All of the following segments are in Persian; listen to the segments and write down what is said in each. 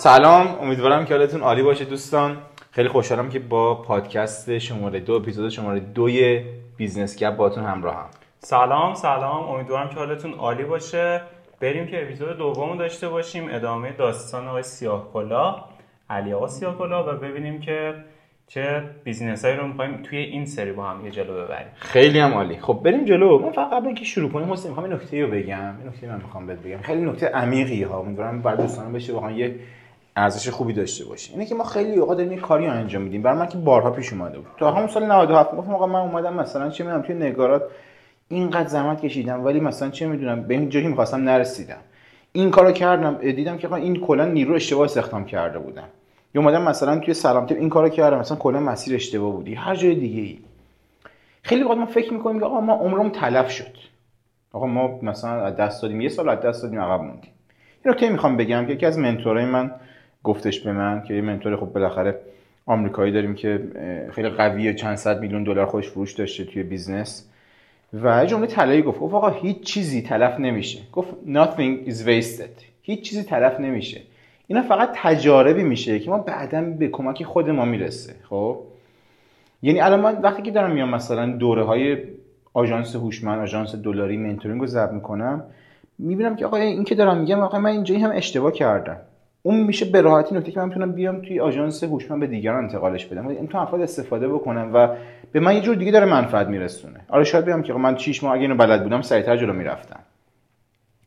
سلام، امیدوارم که حالتون عالی باشه دوستان. خیلی خوشحالم که با پادکست شماره 2 اپیزود شماره 2 بیزینس گپ باهاتون همراهم. سلام، امیدوارم که حالتون عالی باشه. بریم که اپیزود دومو داشته باشیم، ادامه داستان آقای سیاهکلاه، علی آقا سیاهکلاه، و ببینیم که چه بیزینسایی رو می‌خوایم توی این سری با هم جلو ببریم. خیلی هم عالی. خب بریم جلو. من فقط قبل اینکه شروع کنیم واسه می‌خوام یه نکته‌ای رو بگم. این نکته من می‌خوام بهت بگم. خیلی نکته عمیقی ها. امیدوارم برای دوستان بشه واقعا یه ارزش خوبی داشته باشه. اینه که ما خیلی اوقات داریم یه کاری انجام میدیم. برای من که بارها پیش اومده بود. تا همون سال 97 گفتم آقا من اومدم مثلا چه می‌دونم توی نگارات اینقدر زحمت کشیدم ولی مثلا چه می‌دونم به این جایی می‌خواستم نرسیدم. این کارو کردم، دیدم که این کلا نیرو اشتباه استخدام کرده بودم. یا اومدم مثلا توی سلامتی این کارو کردم، مثلا کلا مسیر اشتباه بودی. هر جای دیگه ای خیلی وقت ما فکر می‌کنیم که آقا ما عمرم تلف شد، آقا ما مثلا از دست دادیم، یه سال از دست دادیم، عقب موندیم. این نکته می‌خوام بگم که یکی از منتورای من گفتش به من که یه منتور خب بالاخره آمریکایی داریم که خیلی قویه، چند صد میلیون دلار خودش فروش داشته توی بیزنس، و جمله طلایی گفت آقا هیچ چیزی تلف نمیشه، گفت nothing is wasted، هیچ چیزی تلف نمیشه، اینا فقط تجاربی میشه که ما بعداً به کمک خود ما میرسه. خب یعنی الان من وقتی که دارم میام مثلا دوره‌های آژانس هوشمند، آژانس دلاری، منتورینگ رو ضبط میکنم، میبینم که آقا این که دارم میگم آقا من اینجایی هم اشتباه کردم، اون میشه به راحتی نکته که من میتونم بیام توی آژانس هوشمند به دیگران انتقالش بدم، این تو افراد استفاده بکنم و به من یه جور دیگه داره منفعت میرسونه. آره شاید بگم که من 6 ماه اگه اینو بلد بودم سریعتر جلو میرفتم،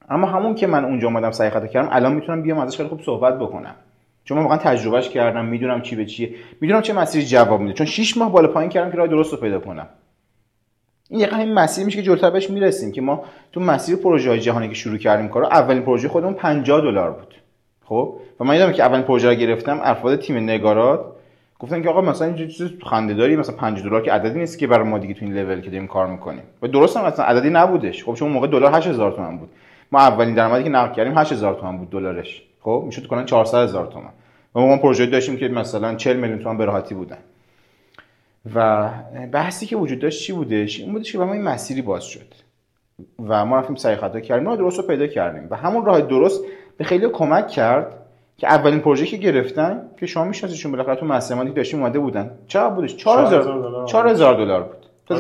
اما همون که من اونجا اومدم سعی خطا کردم الان میتونم بیام ازش خیلی خوب صحبت بکنم، چون من واقعا تجربهش کردم، میدونم چی به چیه، میدونم چه مسیری جواب میده، چون 6 ماه بالا پایین کردم که راه درست رو پیدا کنم. این یه همین مسیر میشه که جلوتر بهش میرسیم که ما تو مسیر پروژه جهانی که شروع کردیم کارو، اولین پروژه خودمون $50 بود. خب و من یادم که اولین پروژه رو گرفتم، افراد تیم نگارات گفتن که آقا مثلا یه چیز خنده‌داری، مثلا $5 که عددی نیست که برای ما دیگه تو این لول که داریم کار میکنیم، و درست هم مثلا عددی نبودش. خب چون موقع دلار 8000 تومان بود، ما اولین درآمدی که نقد کردیم 8000 تومان بود دلارش، خب میشد کلا 400000 تومان، و ما پروژه داشتیم که مثلا 40 میلیون تومان به راحتی بودن. و بحثی که وجود داشت چی بودش؟ این بودش که ما این مسیری باز شد و ما رفتیم سعی خطا کردیم، راه درست رو پیدا کردیم و همون راه درست به خیلی کمک کرد که اولین پروژه‌ای که گرفتن که شما میشناسیدشون بالاخره تو مسیرمانی که داشتیم اومده بودن چقدر بودش؟ $4000 بود.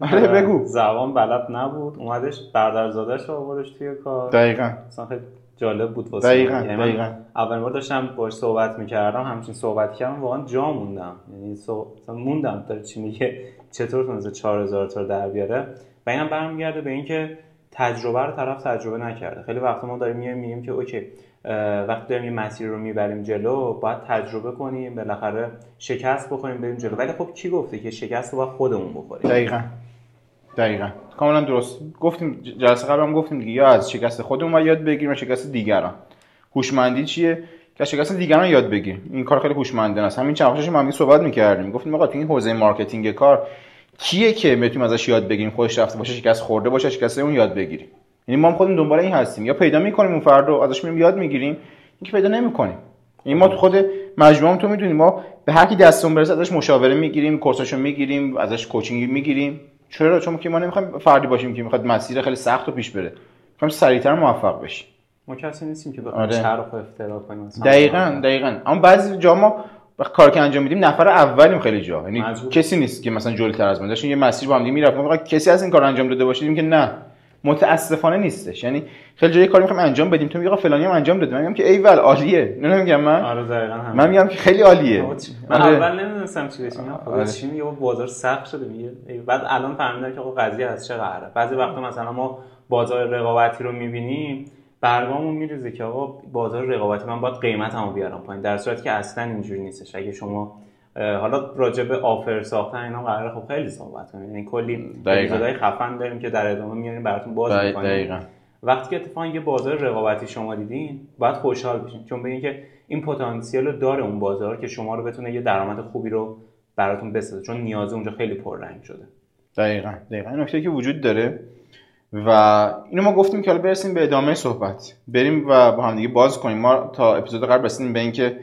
آره بگو. زبان بلد نبود، اومدش برادرزاده‌اش رو آوردش توی کار. دقیقاً. اصلا خیلی جالب بود واسه دقیقاً. اولین بار داشتم باهاش صحبت می‌کردم، همچین صحبت کردم، واقعاً جا موندم. یعنی مثلا موندم داره چی میگه، چطور تونسته 4000 تا در بیاره؟ و اینم برمیگرده به اینکه تجربه رو طرف تجربه نکرده. خیلی وقتا ما داریم میگیم که اوکی وقتی داریم یه مسیر رو میبریم جلو باید تجربه کنیم، بالاخره شکست بخوریم بریم جلو، ولی خب کی گفته که شکست رو باید خودمون بخوریم؟ دقیقاً کاملا درست گفتیم. جلسه قبل هم گفتیم دیگه، یا از شکست خودمون یاد بگیریم یا شکست دیگران. هوشمندی چیه؟ که شکست دیگران یاد بگیریم. این کار خیلی هوشمندانه است. همین چند وقتش ما هم صحبت می‌کردیم، گفتیم آقا تو این حوزه مارکتینگ کار کیه که میتونیم ازش یاد بگیریم؟ خودش رفته باشه، شکست خورده باشه، شکست اون یاد بگیریم. یعنی ما هم خودمون دنبال این هستیم، یا پیدا می‌کنیم اون فرد رو ازش می‌ریم یاد می‌گیریم، اینکه پیدا نمی‌کنیم. این ما تو خود مجموعه تو می‌دونیم ما به هر کی دستمون برسه ازش مشاوره می‌گیریم، کورساشو می‌گیریم، ازش کوچینگ می‌گیریم. چرا؟ چون که ما نمی‌خوایم فردی باشیم که می‌خواد مسیر خیلی سخت رو پیش بره. می‌خوایم سریع‌تر موفق بشیم. ما کسی نیستیم که بخوایم شرف افترا کنیم. دقیقاً. اما بعضی جا ما کار که انجام میدیم نفر اولیم خیلی جا، یعنی کسی نیست که مثلا جلوتر از من داشتیم یه مسیر با هم دیگه میرفتیم، فقط کسی از این کار انجام داده باشیم که نه، متاسفانه نیستش. یعنی خیلی جای کاری میخوایم انجام بدیم تو میگی آقا فلانی هم انجام داده، من میگم که ایول عالیه، نه نمیگم من، آره دقیقاً همین، من میگم که خیلی عالیه. من اول نمیدونستم چی بشه، خدا چی میگه، بازار سخت شده میگه، بعد الان فهمیدم که آقا قضیه از چه قراره. بعضی وقتا مثلا ما بازار رقابتی رو میبینیم برگامون میریزه که آقا بازار رقابتی من باید قیمتمو بیارم پایین، در صورتی که اصلا اینجوری نیستش. اگه شما حالا راجع به آفر ساختن اینا قراره خب خیلی صحبت کنیم، یعنی کلی اپیزودهای خفن داریم که در ادامه میاریم براتون باز می‌کنیم. دقیقاً وقتی که اتفاقا یه بازار رقابتی شما دیدین باید خوشحال بشین، چون ببینید که این پتانسیل رو داره اون بازار که شما رو بتونه یه درآمد خوبی رو براتون بسازه، چون نیاز اونجا خیلی پررنگ شده. دقیقاً نکته که وجود داره و اینو ما گفتیم که حالا برسیم به ادامه صحبت، بریم و با هم دیگه باز کنیم. ما تا اپیزود قبل رسیدیم به اینکه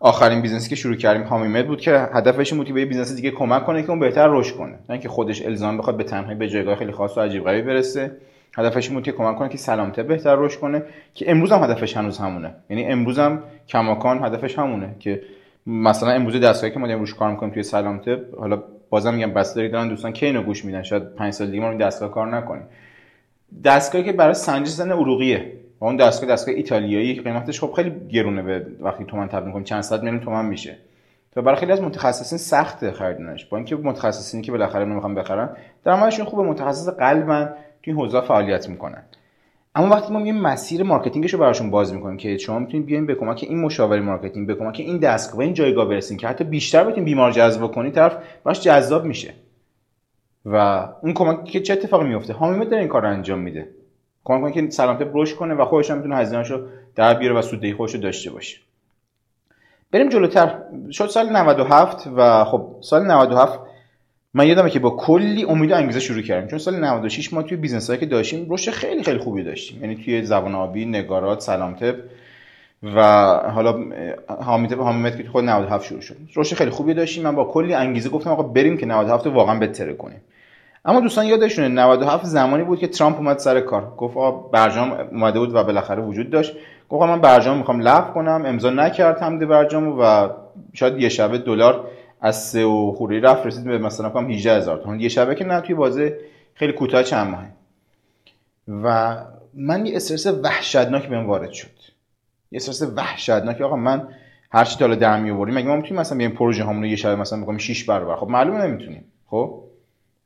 آخرین بیزنسی که شروع کردیم حامید بود که هدفش این بود که به بیزنس دیگه کمک کنه که اون بهتر رشد کنه، نه که خودش الزام بخواد به تنهایی به جایگاه خیلی خاص و عجیب غریبی برسه. هدفش این بود که کمک کنه که سلامتی بهتر روش کنه، که امروز هم هدفش هنوز همونه. یعنی امروز هم کماکان هدفش همونه که مثلا امروز دستگاهی که ما امروز کار می‌کنیم توی سلامتی، حالا بازم میگم بستگی دارن دوستان کی اینو گوش میدن، شاید 5 سال دیگه ما این دستگاه کار نکنیم. دستگاهی که برای سنجش زن عروقیه و اون دستگاه ایتالیایی قیمتش خب خیلی گرونه، به وقتی تومان تبدیل می‌کنیم چند صد میلیون تومان میشه. تا برای خیلی از متخصصین سخته خریدنش، با اینکه متخصصینی که بالاخره نمی‌خوام بخرن درآمدشون خوبه، متخصص قلبن، توی حوزه فعالیت میکنن. اما وقتی ما میایم مسیر مارکتینگش رو براشون باز میکنیم که شما میتونید بیاین به کمک این مشاور مارکتینگ، به کمک این دستگاه و این جایگاه برسین که حتی بیشتر بتونید بیمار جذب کنید، طرف براش جذاب میشه. و اون کمک که چه اتفاقی میفته، حامید داره این کارو انجام میده، کمک کنه که سلامت بروش کنه و خودش هم میتونه هزینه‌اشو در بیاره و سودی خودش رو داشته باشه. بریم جلوتر، شد سال 97 و خب سال 97 من یادمه که با کلی امید و انگیزه شروع کردیم، چون سال 96 ما توی بیزنس‌هایی که داشتیم رشد خیلی خیلی خوبی داشتیم. یعنی توی زبان آبی، نگارات، سلامتب و حالا حامید که خود 97 شروع شد، رشد خیلی خوبی داشتیم. من با کلی انگیزه گفتم آقا بریم که 97 واقعا بهتره کنیم. اما دوستان یادشونه 97 زمانی بود که ترامپ اومد سر کار، گفت آقا برجام اومده بود و بالاخره وجود داشت، گفت من برجام می‌خوام لغو کنم، امضا نکرد حمد برجام و شاید یه شب دلار از 3 و خوری رفت رسید به مثلا کم 18,000 تومان یه شبه، که نه توی بازه خیلی کوتاه چند ماهه. و من یه استرس وحشتناک بهم وارد شد، یه استرس وحشتناک. آقا من هر چی تا حالا درمی آوردیم، مگه ما میتونیم مثلا بریم پروژه هامون رو یه شبه مثلا بکنیم 6 برابر؟ خب معلومه نمیتونیم، خب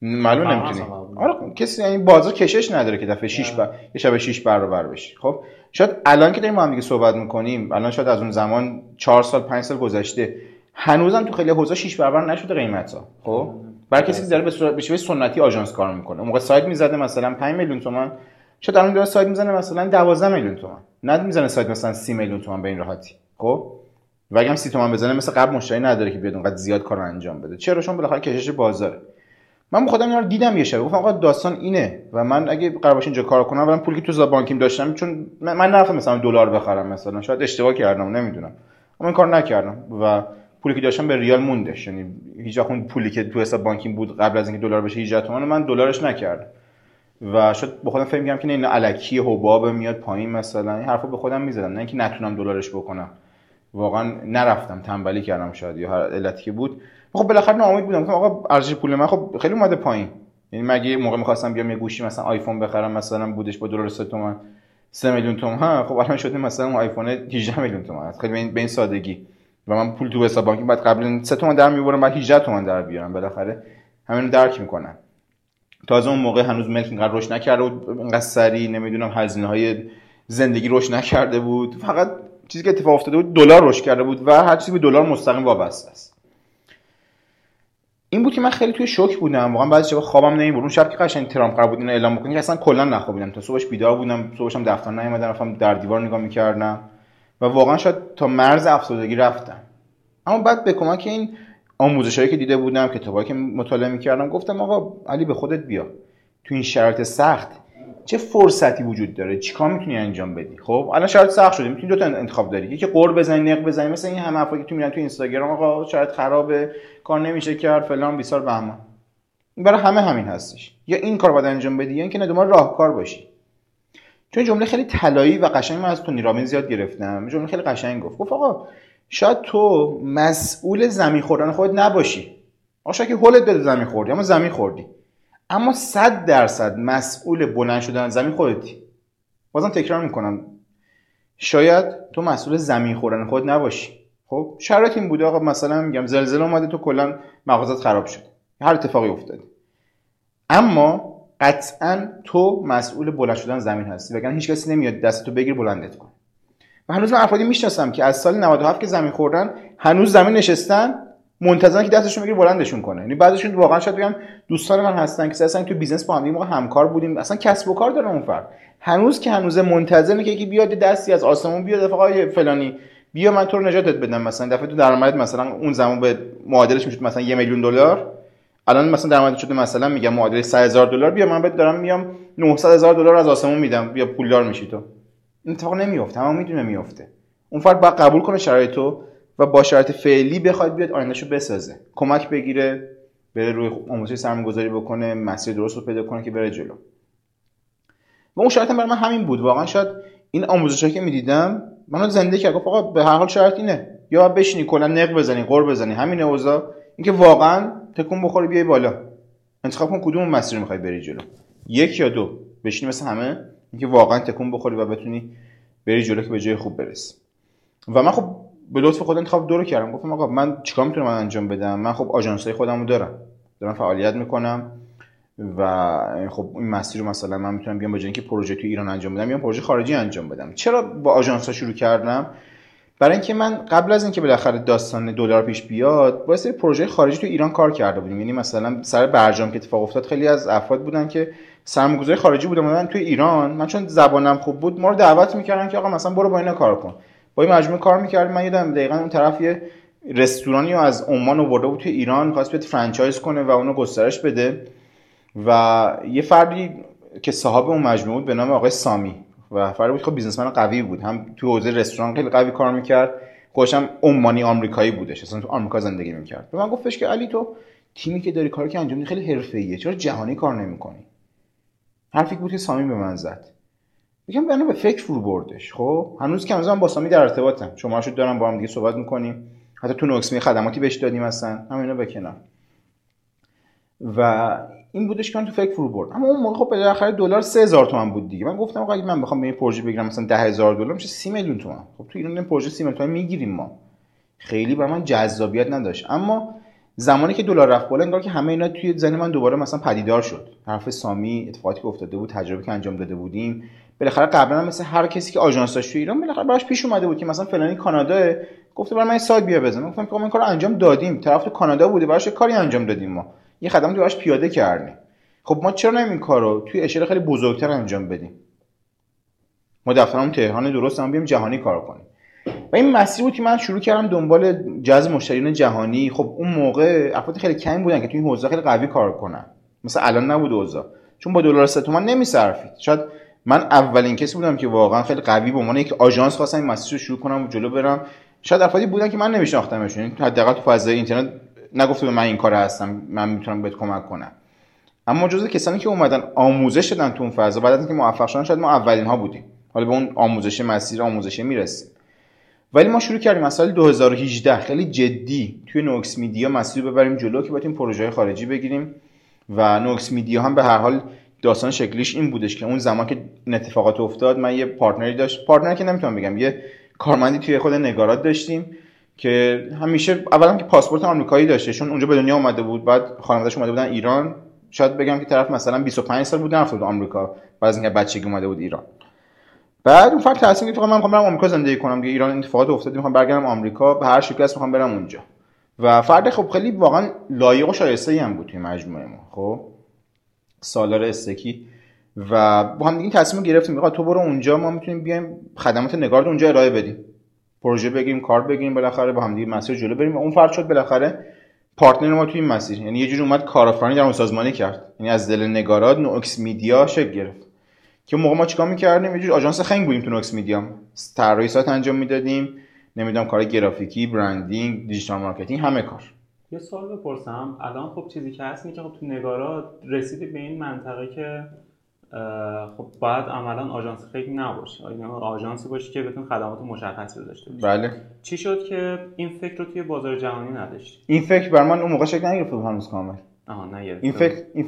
معلومه نمیتونیم. آره کسی، یعنی بازار کشش نداره که دفعه 6 بار یه شبه 6 برابر بشه. خب شاید الان که داریم با هم دیگه صحبت می‌کنیم، الان شاید از اون زمان 4 سال 5 سال گذشته، هنوزم تو خیلی حوزه 6 برابر نشده قیمتا. خب برای کسی که داره به صورت بشه سنتی آژانس کار میکنه، اون موقع سایت میزده مثلا 5 میلیون تومان، شاید الان داره سایت میزنه مثلا 12 میلیون تومان، نه میزنه سایت مثلا 30 میلیون تومان به این راحتی. خب وگرنه هم 30 تومان بزنه مثل قبل مشتری نداره که بیاد اونقدر زیاد کارو انجام بده. چرا؟ چون بالاخره کشش بازاره. من خودم اینا رو دیدم یه شب، گفتم آقا داستان اینه و من اگه قرار باشه اینجا کار کنم، ولی پولی که تو بانکیم داشتم، چون من نرفتم مثلا دلار بخرم، مثلا شاید اشتباه کردم نمیدونم، اما این کارو نکردم و پولی که داشتم به ریال موندش. یعنی هیچ وقت اون پولی که تو حساب بانکیم بود قبل از اینکه دلار بشه 18 تومن، من دلارش نکردم و شاید به خودم فکر می‌کردم که نه الکی حباب میاد پایین مثلا، این حرفو به خودم می‌زدم، نه اینکه نتونم دلارش بکنم. واقعا نرفتم، تنبلی کردم شاید یا هر علتی که بود. خب بالاخره ناامید بودم، گفتم آقا ارزش پول من خب خیلی اومده پایین. یعنی مگه موقع می‌خواستم بیام یه گوشی مثلا آیفون بخرم، مثلا بودش با دلار 3 تومن 3 میلیون تومن، خب الان شده مثلا آیفون 18 میلیون تومن. خیلی به این سادگی و من پول تو حساب بانکی بعد قبل 3 تومن در می‌آوردم، بعد 18 تومن در بیارم، بالاخره همین رو درک می‌کنم. تازه اون موقع هنوز ملک اینقدر روش نکرده بود، اینقدر سری نمیدونم هزینه‌های زندگی روش نکرده بود، فقط چیزی که اتفاق افتاده بود دلار روش کرده بود و هر چیزی به دلار مستقیم وابسته است. این بود که من خیلی توی شوک بودم، واقعا بعضی شب خوابم نمی‌برد. اون شب که قشنگ ترامپ قرار بود اینو اعلام بکنه، اصلا کلا نخوابیدم، تا صبحش بیدار بودم، صبحش هم دفتر نیومدم، رفتم در دیوار نگاه می‌کردم و واقعا شاید تا مرز افسردگی رفتم. اما بعد به کمک این آموزشایی که دیده بودم، کتابایی که مطالعه می‌کردم، گفتم آقا علی به خودت بیا، تو این شرایط سخت چه فرصتی وجود داره، چیکار می‌تونی انجام بدی. خب الان شرایط سخت شده، می‌تونی دو تا انتخاب داری، یکی قرب بزنی نق بزنی، مثلا این همه حرفا که تو میرن تو اینستاگرام آقا شرایط خرابه، کار نمیشه کرد، فلان بیسار بهمان، این برای همه همین هستش. یا این کار باید انجام بدی یا اینکه ندوما راهکار باشی. چون جمله خیلی طلایی و قشنگ من از تو نیرامین زیاد گرفتم، جمله خیلی قشنگ گفت آقا شاید تو مسئول زمین خوردن خودت نباشی، آشا که هولت بده زمین خوردی، اما زمین خوردی، اما 100% مسئول بلند شدن زمین خودتی. بازم تکرار میکنم، شاید تو مسئول زمین خوردن خودت نباشی. خب شرایط این بوده آقا، مثلا میگم زلزله اومده، تو کلا مغازت خراب شد، هر اتفاقی افتاده، اما قطعاً تو مسئول بلند شدن زمین هستی، وگرنه هیچ کسی نمیاد دستتو بگیر بلندت کنه. و هنوز من افرادی میشناسم که از سال 97 که زمین خوردن هنوز زمین نشستن، منتظرن که دستشون بگیر بلندشون کنه. یعنی بعضیشون واقعا شاید بگم دوستان من هستن که اصلا تو بیزنس با هم دیگه همکار بودیم، اصلا کسب و کار داره اون فرد، هنوز که هنوز منتظره که یکی بیاد دستی از آسمون بیاد آقای فلانی بیا من تو رو نجاتت بدم، مثلا دفعه تو درآمدت مثلا اون زمان به معادلش میشد مثلا 1 میلیون دلار، الان مثلا درآمد شده مثلا میگم معادل 100,000 دلار، بیا من بهت دارم میام 900,000 دلار از آسمون میدم، بیا پولدار میشی تو. این اتفاق نمیفته، همون میدونه میفته. اون فرد باید قبول کنه شرایطو و با شرایط فعلی بخواد بیاد آیندهشو بسازه، کمک بگیره، بره روی آموزش سرمایه‌گذاری بکنه، مسیر درست رو پیدا کنه که بره جلو. و اون شرایطم برای من همین بود واقعا. شاید این آموزشایی که میدیدم منو زنده کرد، آقا به هر حال شرایط اینه، یا بشینی کلا نق بزنی قرب بزنی همین اوضاع، اینکه واقعا تکون بخوری بیای بالا، انتخاب کن کدوم مسیر میخوای بری جلو، یک یا دو، بشینی مثل همه، اینکه واقعا تکون بخوری و بتونی بری جلو که به جای خوب برسی. و من خب به لطف خود انتخاب دو رو کردم، گفتم آقا من چیکار میتونم انجام بدم، من خب آژانس‌های خودم رو دارم فعالیت میکنم و خب این مسیر رو مثلا من میتونم بیام با جایی که پروژه تو ایران انجام بدم یا پروژه خارجی انجام بدم. چرا با آژانس‌ها شروع کردم؟ برای اینکه من قبل از اینکه بالاخره داستان دلار پیش بیاد با سری پروژه خارجی تو ایران کار کرده بودیم. یعنی مثلا سر برجام که اتفاق افتاد خیلی از افراد بودن که سرمایه‌گذاری خارجی بودن، مثلا تو ایران من چون زبانم خوب بود ما رو دعوت میکردن که آقا مثلا برو با اینا کار کن، با این مجموعه کار می‌کردیم. من یادم دقیقاً اون طرف یه رستورانی رو از عمان آورده بود تو ایران، خواست بده فرانچایز کنه و اونو گسترش بده و یه فردی که صاحب اون مجموعه بود به نام آقای سامی و فردی بود که بیزنسمن قوی بود، هم تو حوزه رستوران خیلی قوی کار میکرد، خودش هم عمانی آمریکایی بودش، اصلا تو آمریکا زندگی میکرد. به من گفتش که علی تو تیمی که داری کاری که انجام میدی خیلی حرفه‌ایه، چرا جهانی کار نمی‌کنی؟ حرفی بود که سامی به من زد. میگم منو به فکر فرو بردش. خب هنوز که من با سامی در ارتباطم، شماره‌شو دارم، با هم دیگه صحبت می‌کنیم، حتی تو نوکس می خدماتی بهش دادیم مثلا، همینا بکنم. و این بودش که من تو فکر فرو برد. اما اون موقع خب بالاخره دلار 3000 تومان بود دیگه. من گفتم آقا اگه من بخوام به این پروژه بگیرم مثلا 10000 دلار میشه 30 میلیون تومان. خب تو ایران این پروژه 30 میلیون تومان میگیریم ما. خیلی برای من جذابیت نداشت. اما زمانی که دلار رفت بالا انگار که همه اینا توی ذهن من دوباره مثلا پدیدار شد. حرف سامی، اتفاقاتی که افتاده بود، تجربه که انجام داده بودیم، بالاخره قبلا هم مثلا هر کسی که آژانس داشت تو ایران بالاخره براش پیش اومده بود که مثلا فلانی کانادا گفته برای من سایت بیا بزن. گفتم که ما این کارو انجام دادیم، طرف تو کانادا بوده، براش کاری انجام دادیم ما. یه خدماتی براش پیاده کردیم. خب ما چرا نمی‌یم این کارو توی اشاره خیلی بزرگتر انجام بدیم؟ ما دفترمون تهران درست، ما بیام جهانی کار کنیم. و این مسیر بود که من شروع کردم دنبال جذب مشتریان جهانی. خب اون موقع افراد خیلی کمی بودن که توی این حوزه خیلی قوی کار کنن. مثلا الان نبود اوضاع. چون با دلار 3 تومان نمی‌صرفید. شاید من اولین کسی بودم که واقعا خیلی قوی به عنوان یک آژانس خواستم این مسیر رو شروع کنم و جلو برم. شاید افرادی بودن که من نمی‌شناختمشون. یعنی حداقل تو فضای اینترنت نگفته به من این کار هستم، من میتونم بهت کمک کنم. اما جزو کسانی که اومدن آموزش دادن تو اون فضا بعد از اینکه موفق شدن، شاید ما اولین ها بودیم. حالا به اون آموزش مسیر آموزشی میرسیم. ولی ما شروع کردیم از سال 2018 خیلی جدی توی نوکس مدیا مسیر ببریم جلو که بتونیم پروژه‌های خارجی بگیریم. و نوکس مدیا هم به هر حال داستان شکلیش این بودش که اون زمان که اتفاقات افتاد من یه پارتنری داشت، پارتنری که نمیتونم بگم، یه کارمندی توی خود نگارات داشتیم که همیشه اولا که پاسپورت آمریکایی داشته، چون اونجا به دنیا اومده بود، بعد خانواده‌اش اومده بودن ایران، شاید بگم که طرف مثلا 25 سال بود رفته بود آمریکا، بعد از اینکه بچگی اومده بود ایران. بعد اون فرد تصمیم گرفت من می‌خوام برم آمریکا زندگی کنم دیگه، ایران اتفاقات افتاد، می‌خوام برگردم آمریکا، به هر شکلی می‌خوام برم اونجا. و فرد خب خیلی واقعا لایق و شایسته‌ای هم بود توی مجموعه ما، خب سالار استکی، و با هم دیگه تصمیم گرفتیم آقا تو برو اونجا، ما می‌تونیم بیایم خدمات نگارات اونجا ارائه بدیم، پروژه بگیریم، کار بگیریم، بالاخره با هم دیگه مسیر جلو بریم. و اون فرد شد بالاخره پارتنر ما توی این مسیر. یعنی یه جوری اومد کارآفرینی در اون سازمانی کرد، یعنی از دل نگارات نوکس مدیا شکل گرفت. که موقع ما چیکار می‌کردیم؟ یه جوری آژانس خنگ بودیم تو نوکس مدیا، طراحی سایت انجام میدادیم، نمیدونم کار گرافیکی، برندینگ، دیجیتال مارکتینگ، همه کار. یه سوال بپرسم الان، خب چیزی که هست اینه که خب تو نگارات رسیدید به این منطقه که خب باید عملاً آژانس خیلی نباشه، یعنی آژانسی باشه که بتون خدمات مشخصی رو داشته باشه. بله. چی شد که این فکر رو توی بازار جهانی نداشت؟ این فکر بر من اون موقع شکل نگرفت بود هنوز کامل. این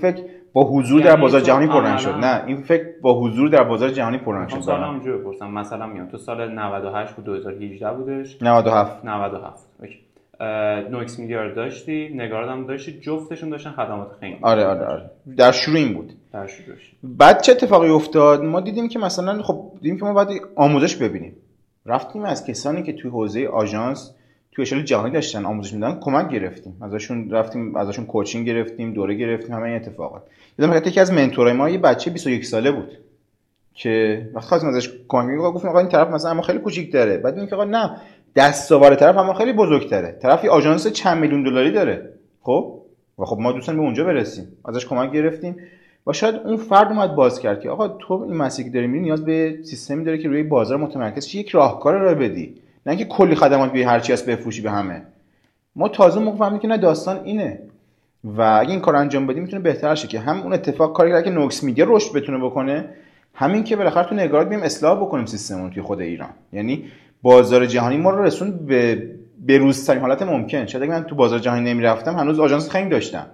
فکر با حضور یعنی در بازار جهانی پررنگ شد. نه، این فکر با حضور در بازار جهانی پررنگ شد. مثلا همونجوری بپرسم، مثلا میام تو سال 98 بود، 2018 بودش. 97. اوکی. نوکس مدیا داشتی، نگارات هم داشتی، جفتشون داشتن خدمات خنگ. آره در شروع این بود. بعد چه اتفاقی افتاد؟ ما دیدیم که مثلا خب دیدیم که ما باید آموزش ببینیم. رفتیم از کسانی که توی حوزه آژانس توی اشل جهانی داشتن آموزش میدادن کمک گرفتیم. ازشون کوچینگ گرفتیم، دوره گرفتیم، همه این اتفاقات. یادم میاد یکی از منتورای ما یه بچه 21 ساله بود که وقتی خواستیم ازش کمک بگیریم گفتیم آقا این طرف مثلا اما خیلی کوچیک‌تره. بعد میگه آقا نه، دستاورد طرف اما خیلی بزرگتره. طرفی آژانس چند میلیون دلاری داره. خب و خب ما دوستان به اونجا برسیم. ازش کمک گرفتیم. و شاید اون فرد اومد باز کرد که آقا تو این مسیری که داری میری نیاز به سیستمی داره که روی بازار متمرکز شی، یک راهکار رو بدی، نه اینکه کلی خدمات بیای هر چی هست بفروشی به همه. ما تازه موقع فهمیدیم که نه، داستان اینه و اگه این کار انجام بدیم میتونه بهتر شه که هم اون اتفاق کاری که نوکس مدیا رشد بتونه بکنه، همین که بالاخره تو نگارات بیم اصلاح بکنیم سیستممون توی خود ایران. یعنی بازار جهانی ما رو رسون به بروزترین حالت ممکن. شاید اگه من تو بازار جهانی نمیرفتم هنوز آژانس خیلی داشتم.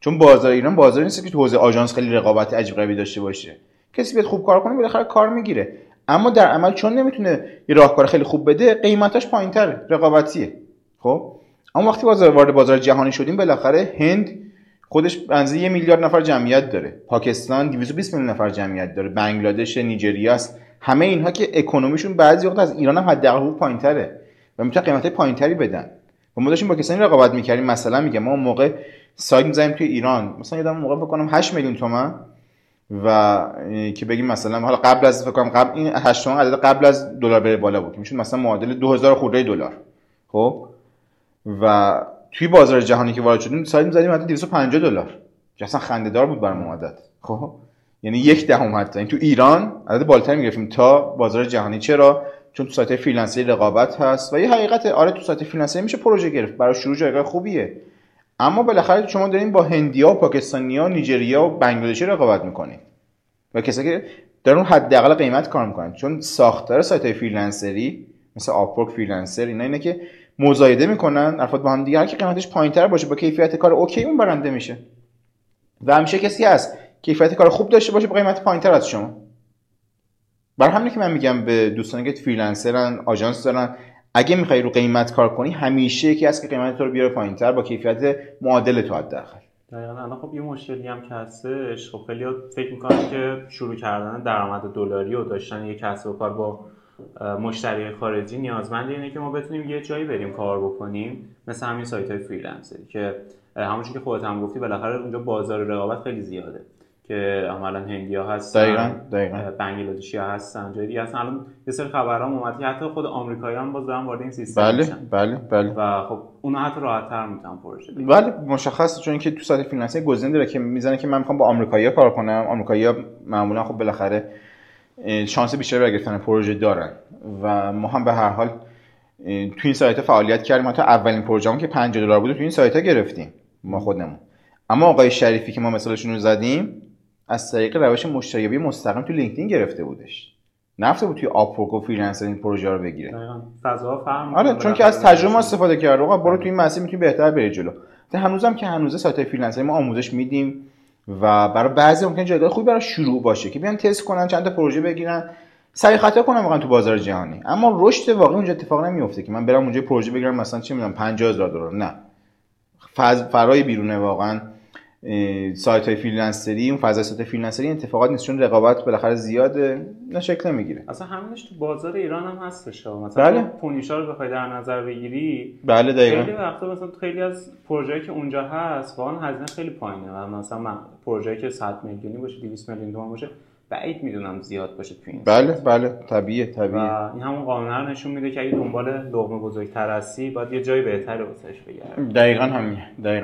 چون بازار ایران بازاری نیست که تو حوزه آژانس خیلی رقابت عجیب غریبی داشته باشه. کسی بیاد خوب کار کنه بالاخره کار میگیره. اما در عمل چون نمیتونه یه راهکار خیلی خوب بده، قیمتاش پایین‌تره، رقابتیه. خب اما وقتی وارد بازار جهانی شدیم، بالاخره هند خودش اندازه 1 میلیارد نفر جمعیت داره، پاکستان 220 میلیون نفر جمعیت داره، بنگلادش، نیجریه است. همه اینها که اکونومیشون بعضی وقت از ایران هم حداقل پایین‌تره و میتونه قیمتای پایین‌تری بدن. و ما داشتیم با کسانی رقابت می‌کردیم، مثلا میگم ما موقع سایت می‌ذاریم توی ایران، مثلا یادم موقع بکنم 8 میلیون تومان و که بگیم مثلا حالا قبل از فکر کنم قبل این 8 تومان عدد قبل از دلار بره بالا بود، میشد مثلا معادل 2000 خورده دلار. خب و توی بازار جهانی که وارد شدیم سایت می‌ذاریم حدود 250 دلار که اصلا خنده‌دار بود برام عدد. خب یعنی 1/10 حتی این تو ایران عدد بالاتر می‌گرفتیم تا بازار جهانی. چرا؟ چون تو سایت فریلنسری رقابت هست و یه حقیقت آره تو سایت فریلنسری میشه پروژه گرفت، برای شروع جایگاه خوبیه. اما بالاخره شما دارین با هندیا و پاکستانیا و نیجریه‌ها و بنگلادشی رقابت میکنید و کسایی که دارن حداقل قیمت کار میکنن. چون ساختار سایت فریلنسری مثل آپورک، فریلنسر، اینا اینه که مزایده میکنن ارفات با هم دیگه، هر کی قیمتش پایینتر باشه با کیفیت کار اوکی اون برنده میشه. و همیشه کسی هست کیفیت کار خوب داشته باشه با قیمت پایینتر از شما. برای همینه که من میگم به دوستانی که فریلنسرن، آژانس دارن، اگه میخوای رو قیمت کار کنی همیشه یکی هست که قیمت تو رو بیاره پایین‌تر با کیفیت معادل تو حداقل. دقیقاً. الان خب یه مشکلی هم که هستش، خب خیلی‌ها فکر می‌کنن که شروع کردن درآمد دلاری و داشتن یه کسب و کار با مشتری خارجی نیازمند اینه که ما بتونیم یه جایی بریم کار بکنیم، مثل همین سایت‌های فریلنسری که همونجوری که خودت هم گفتی بالاخره اونجا بازار رقابت خیلی زیاده که عملاً هندی‌ها هستن، دقیقاً بنگلادشی‌ها هستن، جای دیگه هستن. الان یه سری خبرام اومده حتی خود آمریکایی‌ها هم باز دارن وارد این سیستم میشن. بله و خب اونها حتی راحت‌تر میتونن پروژه بگیرن. بله مشخصه، چون که تو سایت فینانسی گزینه داره که میزنه که من می‌خوام با آمریکایی‌ها کار کنم. آمریکایی‌ها معمولاً خب بالاخره شانس بیشتری برای گرفتن پروژه دارن و ما هم به هر حال تو این سایت‌ها فعالیت کردیم. حتی اولین پروژه‌مون که 5 دلار بود تو این سایت‌ها گرفتیم ما خودمون. اما آقای شریفی که ما مثالشون رو زدیم از طریق روش مشتریابی مستقیم تو لینکدین گرفته بودش، نفته بود توی آپورک و فریلنسر این پروژه رو بگیره. دقیقاً فضا فهم. آره چون که از تجربه استفاده کرد. آقا برو توی این مسیر میتونی بهتر بری جلو. هنوزم که هنوزه سایت فریلنسر ما آموزش میدیم و برای بعضی ممکن جایگاه خوبی برای شروع باشه که بیان تست کنن، چند تا پروژه بگیرن، سعی خطا کنن واقعا تو بازار جهانی. اما رشد واقعی اونجا اتفاق نمیفته که من برم اونجا پروژه بگیرم مثلا چه میدونم 50000 دلار. نه. فرای بیرونه واقعا سایت‌های فریلنسری، اون فضای سایت فریلنسری اتفاقات نیست چون رقابت بالاخره زیاده، نه شکل نمیگیره. اصلا همینش تو بازار ایران هم هستش ها. مثلا بله. پونیشا رو بخوای در نظر بگیری، بله دقیقاً، خیلی وقتا مثلا خیلی از پروژه‌ای که اونجا هست واقعا هزینه خیلی پایینه و مثلا پروژه‌ای که 100 میلیونی باشه 200 میلیون تومان باشه بعید میدونم زیاد باشه تو این. بله طبیعیه. این همون قانون نشون میده که اگه دنبال لقمه بزرگتر هستی باید یه جای بهتر واسش بگردی. دقیقاً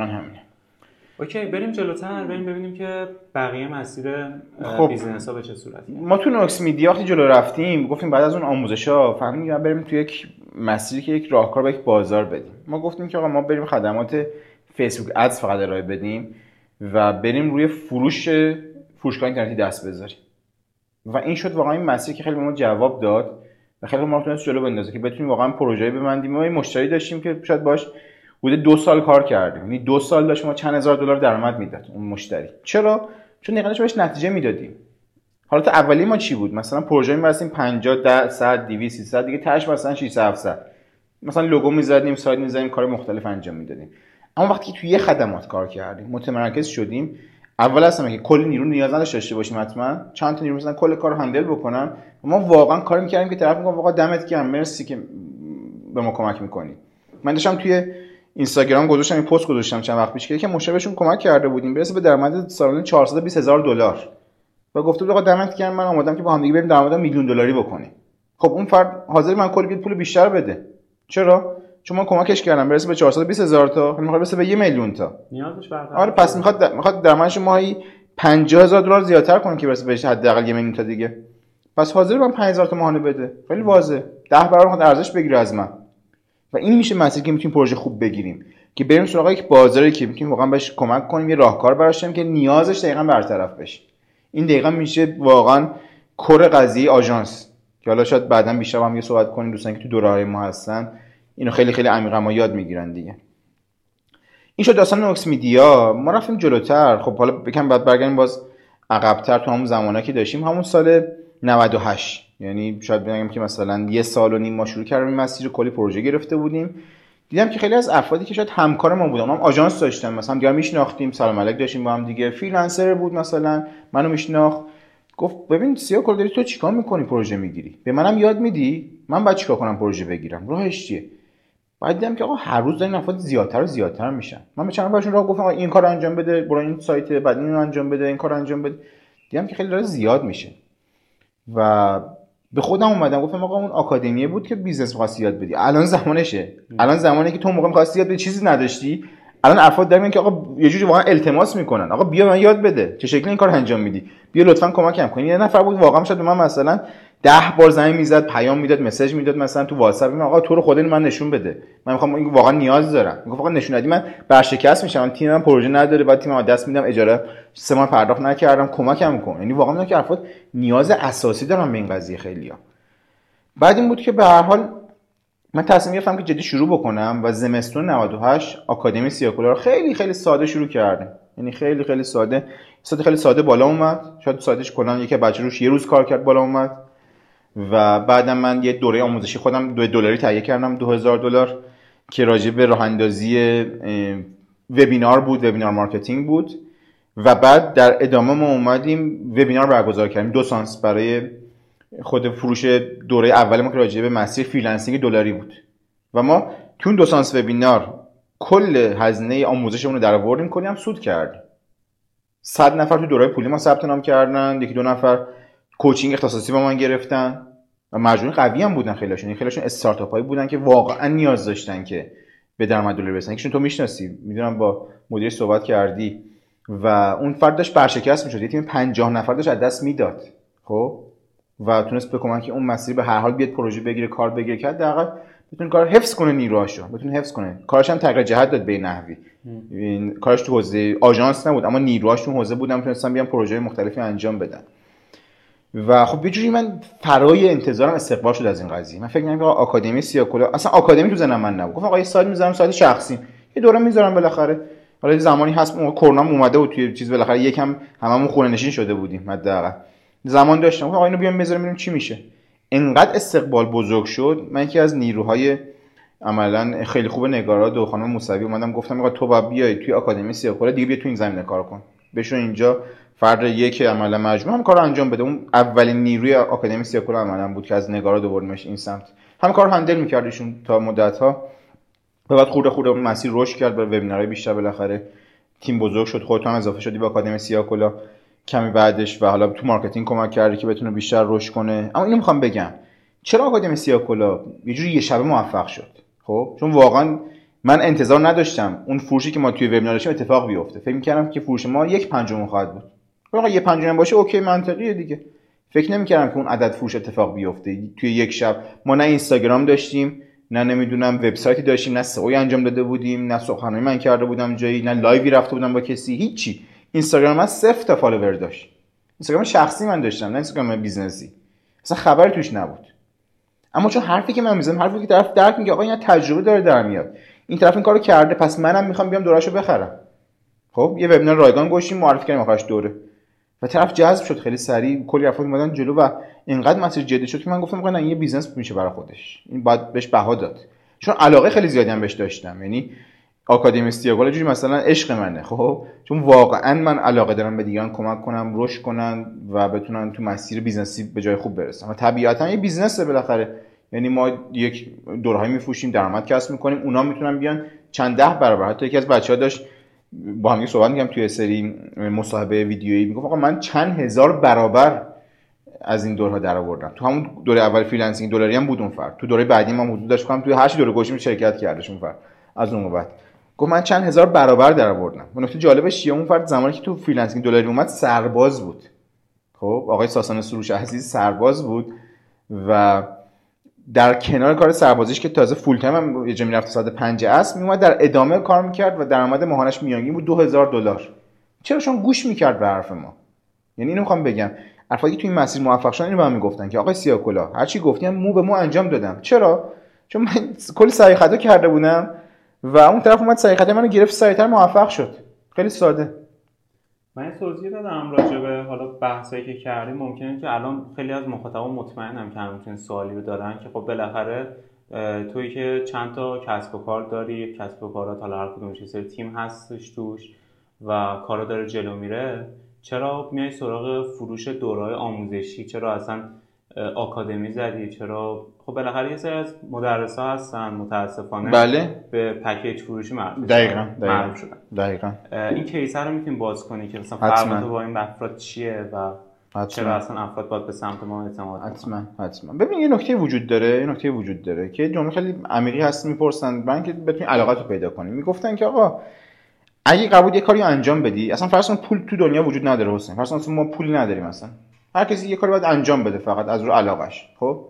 همینه. اوکی بریم جلوتر، بریم ببینیم که بقیه مسیر بیزینس ها به چه صورتی. ما تو نوکس مدیا وقتی جلو رفتیم گفتیم بعد از اون آموزش‌ها فهمیدیم بریم تو یک مسیری که یک راهکار به یک بازار بدیم. ما گفتیم که آقا ما بریم خدمات فیسبوک ادز فقط ارائه بدیم و بریم روی فروشگاه اینترنتی دست بذاریم و این شد واقعا این مسیری که خیلی به ما جواب داد و خیلی ما تونست جلو بندازه که بتونیم واقعا پروژه‌ای ببندیم. ما یه مشتری داشتیم که شاید باش حدود 2 سال کار کردیم، یعنی 2 سال داشت ما چند هزار دلار درآمد میداد اون مشتری. چرا؟ چون نقدش بهش نتیجه میدادیم. حالت اولی ما چی بود؟ مثلا پروژه می‌بستیم 50 100 200 300 دیگه تاش مثلا 600 700 مثلا لوگو می‌زدیم، سایت می‌زدیم، کار مختلف انجام میدادیم. اما وقتی توی یه خدمات کار کردیم متمرکز شدیم، اول اصلا که کل نیرو نیاز نداشته باشیم حتما چند تا نیرو مثلا کل کارو هندل بکنن، ما واقعا کار می‌کردیم که طرف میگم واقعا دمت گرم، مرسی که به ما کمک می‌کنی. من داشتم توی اینستاگرام گذاشتم این پست گذاشتم چند وقت پیش که مشابهشون کمک کرده بودیم برسه به درآمد سالانه 420000 دلار و گفته بود آقا دمت گرم من آمادم که با هم دیگه بریم درآمد میلیون دلاری بکنیم. خب اون فرد حاضر من کلی پول بیشتر بده. چرا؟ چون من کمکش کردم برسه به 420000 تا، میخواد برسه به 1 میلیون تا. نیازش برطرف. آره پس میخواد درآمدش ماهی 50000 دلار زیادتر کنه که برسه بهش حداقل 1 میلیون تا دیگه. پس حاضر من 5000 تا ماهانه بده. خیلی واضحه. 10 برابر میخواد ارزش بگیره از من. و این میشه مسئله که میتونیم پروژه خوب بگیریم که بریم سراغ یک بازاری که میتونیم واقعا بهش کمک کنیم، یه راهکار براش بدیم که نیازش دقیقاً برطرف بشه. این دقیقاً میشه واقعا کور قضیه آژانس که حالا شاید بعداً بیشتر هم یه صحبت کنیم، دوستان که تو دوره‌های ما هستن اینو خیلی خیلی عمیقا ما یاد میگیرن دیگه. این شد داستان نوکس مدیا. ما رفتیم جلوتر. خب حالا بگم بعد برگردیم باز عقب‌تر تو همون زمانه که داشتیم، همون سال 98، یعنی شاید بگم که مثلا یه سال و نیم ما شروع کردیم مسیر، کلی پروژه گرفته بودیم. دیدم که خیلی از افرادی که شاید همکار ما بودن، ما هم آژانس داشتیم، مثلا دیگه میشناختیم، سلام علیک داشتیم با هم دیگه، فریلنسر بود مثلا منو میشناخت، گفت ببین سیاه کلاه داری تو چیکار میکنی پروژه میگیری، به منم یاد میدی، من بعد چیکار کنم پروژه بگیرم، راهش چیه؟ بعد دیدم که آقا هر روز دارن افراد زیادتر و زیادتر میشن. من به چند تاشون راه گفتم آقا این کارو انجام بده، برو این سایت، بعد اینو انجام بده، این کارو انجام بده. دیدم که خیلی داره زیاد میشه و به خودم اومدم گفتم آقا اون آکادمی بود که بیزنس می‌خواستی یاد بدی، الان زمانشه. الان زمانه که تو موقع می‌خواستی یاد بدی چیزی نداشتی، الان افراد دارن که آقا یه جوری واقعا التماس میکنن آقا بیا من یاد بده چه شکلی این کارو انجام میدی، بیا لطفاً کمکم کن. یه نفر بود واقعا شد من مثلا 10 بار زنگ میزد، پیام میداد، مسیج میداد، مثلا تو واتساپ میگم آقا تو رو خدا من نشون بده، من میخوام این واقعا نیاز دارم. میگفت آقا نشون ندی من برشکست میشم، تیمم پروژه نداره، بعد تیمم دست میدم اجاره 3 ماه پرداخت نکردم، کمکم کن. یعنی واقعا میگم که افراد نیاز اساسی دارن به این قضیه خیلیا. بعد این بود که به هر حال من تصمیم گرفتم که جدی شروع بکنم و زمستون 98 آکادمی سیاهکلاه رو خیلی خیلی ساده شروع کردم. یعنی خیلی خیلی ساده، خیلی ساده بالا اومد، شاید سادهش کلا یکی بچه روش یه روز کار کرد بالا اومد. و بعدم من یه دوره آموزشی خودم $2 تهیه کردم، $2000 که راجع به راه اندازی وبینار بود، وبینار مارکتینگ بود. و بعد در ادامه ما اومدیم وبینار برگزار کردیم، 2 سانس برای خود فروش دوره اول ما که راجع به مسیر فریلنسینگ دلاری بود و ما تو اون 2 سانس وبینار کل هزینه آموزشمون رو درآوردیم، کلی هم سود کردیم. 100 نفر تو دوره پولی ما ثبت نام کردن، 1-2 نفر کوچینگ اختصاصی با من گرفتن و مجموعه قوی هم بودن خیلیشون. خیلیشون استارتاپ هایی بودن که واقعا نیاز داشتن که به درآمد دلاری برسن. یکیشون تو میشناسی، میدونم با مدیر صحبت کردی و اون فرد داشت برشکست میشد، یه تیم 50 نفر داشت از دست میداد، خب و تونست به کمک اون مسیر به هر حال بیاد پروژه بگیره، کار بگیره، که حداقل بتونه کار حفظ کنه، نیروهاشو بتونه حفظ کنه. کارش هم تغییر جهت داد به نحوی، این کارش تو حوزه آژانس نبود اما نیروهاش تو حوزه بودن، میتونستن بیان پروژه مختلفی انجام بدن. و خب یه جوری من فرای انتظارم استقبال شد از این قضیه. من فکر نمی‌کردم آکادمی سیاه‌کلاه، اصلا آکادمی تو ذهنم من نبود. گفتم آقا یه سایت می‌ذارم، سایت شخصی یه دوره می‌ذارم بالاخره. حالا زمانی هست کرونا اومده بود توی چیز، بالاخره یکم هممون خونه نشین شده بودیم، حداقل زمان داشتم. گفتم آقا اینو بیام بذارم ببینیم چی میشه. انقدر استقبال بزرگ شد، من یکی از نیروهای عملاً خیلی خوب نگارات و خانم موسوی اومدم گفتم آقا تو با بیای توی آکادمی سیاه‌کلاه دیگه، بیا تو این زمینه کار کن، بشو اینجا فرد یک عمل مجموعه هم کارو انجام بده. اون اولین نیروی آکادمی سیاه‌کلاه عملاً بود که از نگارات دوبارمش این سمت هم کارو هندل می‌کرد ایشون تا مدت‌ها. بعد خورده خورده مسیر رشد کرد، برای وبینارهای بیشتر بالاخره تیم بزرگ شد، خودت هم اضافه شدی به آکادمی سیاه‌کلاه کمی بعدش و حالا تو مارکتینگ کمک کردی که بتونه بیشتر رشد کنه. اما اینو می‌خوام بگم چرا آکادمی سیاه‌کلاه یه جوری یه شبه موفق شد. خب چون واقعاً من انتظار نداشتم اون فروشی که ما توی وبینار داشتیم اتفاق بیفته. فکر می‌کردم که فروش ما 1/5 خواهد بود. آقا 1/5 باشه اوکی منطقیه دیگه. فکر نمی‌کردم که اون عدد فروش اتفاق بیفته توی یک شب. ما نه اینستاگرام داشتیم، نه نمیدونم وبسایتی داشتیم، نه سئو انجام داده بودیم، نه سخنرانی من کرده بودم جایی، نه لایوی رفته بودم با کسی، هیچی. اینستاگرام من 0 تا فالوور داشت. اینستاگرام شخصی من داشتم، نه اینستاگرام بیزنسی. اصلا خبری توش نبود. اما چون حرفی که من می‌زنم، حرفی که طرف درک می‌کنه، آقا این تجربه داره در میاد. این طرف این کارو کرده، پس منم می‌خوام بیام دوره‌شو بخرم. خب یه وبینار رایگان گوشیم معرفی کردیم آخرش دوره. و طرف جذب شد خیلی سریع، کلی افراد اومدن جلو و اینقدر مسیر جدی شد که من گفتم آقا نه این یه بیزنس میشه برای خودش. این باید بهش بها داد. چون علاقه خیلی زیادی هم بهش داشتم. یعنی آکادمی سیاه‌کلاه جوری مثلا عشق منه. خب چون واقعا من علاقه دارم به دیگران کمک کنم، رشد کنن و بتونن تو مسیر بیزنسی به جای خوب برسن. و طبیعتاً یه بیزنسه بالاخره. یعنی ما یک دوره‌ای می‌فروشیم، درآمد کسب می‌کنیم، اونا میتونن بیان چند 10 برابر. حتی یکی از بچه‌ها داشت با هم یه صحبت می‌کردم توی سری مصاحبه ویدیویی، میگفت آقا من چند 1000 برابر از این دورها درآوردم. تو همون دوره اول فریلنسینگ دلاری هم بود اون فرد. تو دوره بعدی من حدود داشت کنم توی هر دوره گوشیم شرکت کردش اون فرد. از اون بعد گفت من چند 1000 برابر درآوردم. نکته جالبش چیه؟ اون فرد زمانی که تو فریلنسینگ دلاری اومد سرباز بود. خب آقای ساسان سروش عزیز سرباز بود و در کنار کار سربازیش که تازه فول تایم هم یه جا میرفت 150 است میومد در ادامه کار میکرد و درآمد ماهانش میانگین بود $2000. چرا؟ چون گوش میکرد به حرف ما. یعنی اینو میخوام بگم حرفایی تو این مسیر موفق شدن اینو به من میگفتن که آقای سیاه‌کلاه هر چی گفتیم مو به مو انجام دادم. چرا؟ چون من کلی سعی خطا کرده بودم و اون طرف اومد سعی خطا منو گرفت، سریعتر موفق شد. خیلی ساده. من توضیح دادم راجع به حالا بحثایی که کردیم، ممکنه که الان خیلی از مخاطبان مطمئنم که همچین سوالی دارن که خب بالاخره تویی که چند تا کسب و کار داری، کسب و کارات حالا هر کدومش یه سری تیم هستش توش و کارا داره جلو میره، چرا میای سراغ فروش دوره‌های آموزشی؟ چرا اصلا آکادمی زدی؟ چرا خب بالاخره یه سری از مدرسا هستن متاسفانه بله. به پکیج فروشی معروف شدن. دقیقاً این کیسه رو میتونیم باز کنی که مثلا فرق تو با این افراد چیه و چرا اصلا افراد باید به سمت ما اعتماد کنن؟ حتما. ببین یه نکته وجود داره، که جمله خیلی عمیقی هست میپرسن من که بتونی علاقتو پیدا کنی. میگفتن که آقا اگه قبول یه کاری انجام بدی، اصلا فرض کن پول تو دنیا وجود نداره حسین، فرض کن ما پول نداریم، اصلا هر کسی یه کاری باید انجام بده فقط از رو علاقش. خب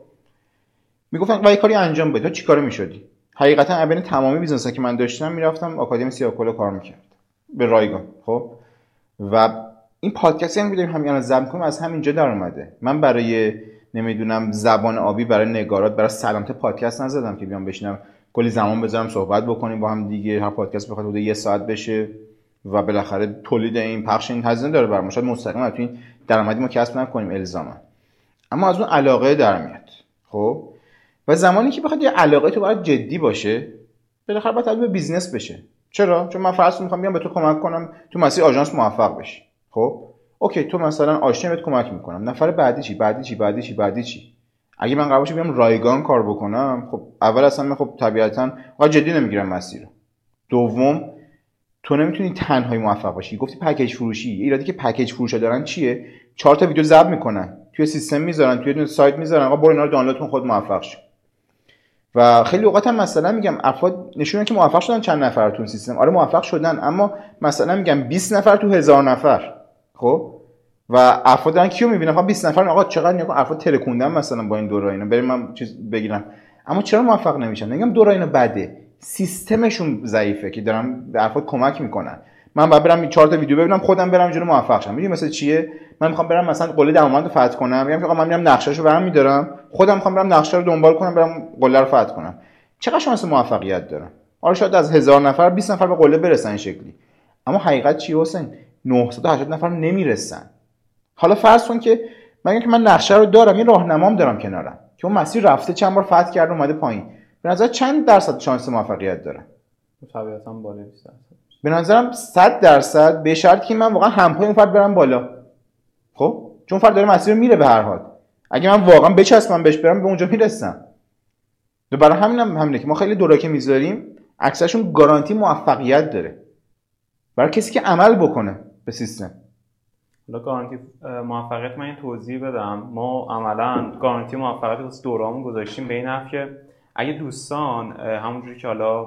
میگفتن یه کاری انجام بده، چیکار می‌شدی؟ حقیقتا بین تمامی بیزنس‌ها که من داشتم میرفتم آکادمی سیاه‌کلاه کار می‌کردم به رایگان. خب و این پادکستی هم می‌داریم همین الان ضبط می‌کنیم از همینجا در اومده. من برای نمیدونم زبان آبی، برای نگارات، برای سلامتی پادکست نزدم که بیام بشینم کلی زمان بذارم صحبت بکنیم با هم دیگه، هر پادکست بخواد بوده 1 ساعت بشه و بالاخره تولید این، پخش این هزینه داره برام، شاید مستقیما تو این درآمدی ما کسب نکنیم الزاما، اما از اون علاقه در میاد. خب و زمانی که بخواد یه علاقه تو باید جدی باشه، بالاخره باید تبدیل به بیزینس بشه. چرا؟ چون من فرض می‌خوام بیام به تو کمک کنم تو مسیر آژانس موفق بشی. خب اوکی، تو مثلا آشنا بهت کمک می‌کنم، نفر بعدی چی؟ اگه من قرار باشه بیام رایگان کار بکنم، خب اول اصلا من خب طبیعتاً جدی نمیگیرم مسیر رو. دوم تو نمیتونی تنهایی موفق باشی. گفتی پکیج فروشی، ایرادی که پکیج فروشا دارن چیه؟ 4 تا ویدیو ضبط میکنن، توی سیستم میذارن، توی سایت میذارن، آقا برو اینا رو دانلود کن خود موفق شو. و خیلی اوقات هم مثلا میگم افراد نشونن که موفق شدن چند نفرتون سیستم، آره موفق شدن، اما مثلا میگم 20 نفر تو 1000 نفر. خب و افراد دارن کیو میبینن؟ آقا 20 نفر. آقا چقدر نگا افراد ترکوندن مثلا با این دورا اینا، بریم من چیز بگیرم، اما چرا موفق نمیشن؟ نگم دورا اینا بده، سیستمشون ضعیفه که دارن به افراد کمک میکنن. من باید برم 4 تا ویدیو ببینم خودم برم اینجوری موفق شم. میدونی مثلا چیه؟ من میخوام برم مثلا قله درآمد رو فتح کنم، میگم که آقا من میرم نقشه‌شو برام میدارم، خودم میخوام برم نقشه رو دنبال کنم، برم قله رو فتح کنم. چقدر شانس موفقیت دارم؟ آره شاید از 1000 نفر 20 نفر به قله برسن شکلی، اما حقیقت چی حسین؟ 980 نفر نمیرسن. حالا فرض کن که مگه که من نقشه رو دارم، یه راهنمام دارم کنارم که اون مسیر رفته، چند بار فتح کرده اومده پایین، به نظر چند درصد شانس موفقیت داره؟ طبیعتاً بالا 20%. به نظرم 100% به شرطی که من واقعا همپای اون فرد برم بالا. خب چون فرد داره مسیر میره به هر حال، اگه من واقعا بچسبم بهش برم به اونجا میرسم. دو برای همینه که ما خیلی دورا که میذاریم اکثرشون گارانتی موفقیت داره برای کسی که عمل بکنه به سیستم. حالا گارانتی موفقیت من توضیح بدم، ما عملاً گارانتی موفقیت واسه دورامون گذاشتیم به این نحو که اگه دوستان همونجوری که حالا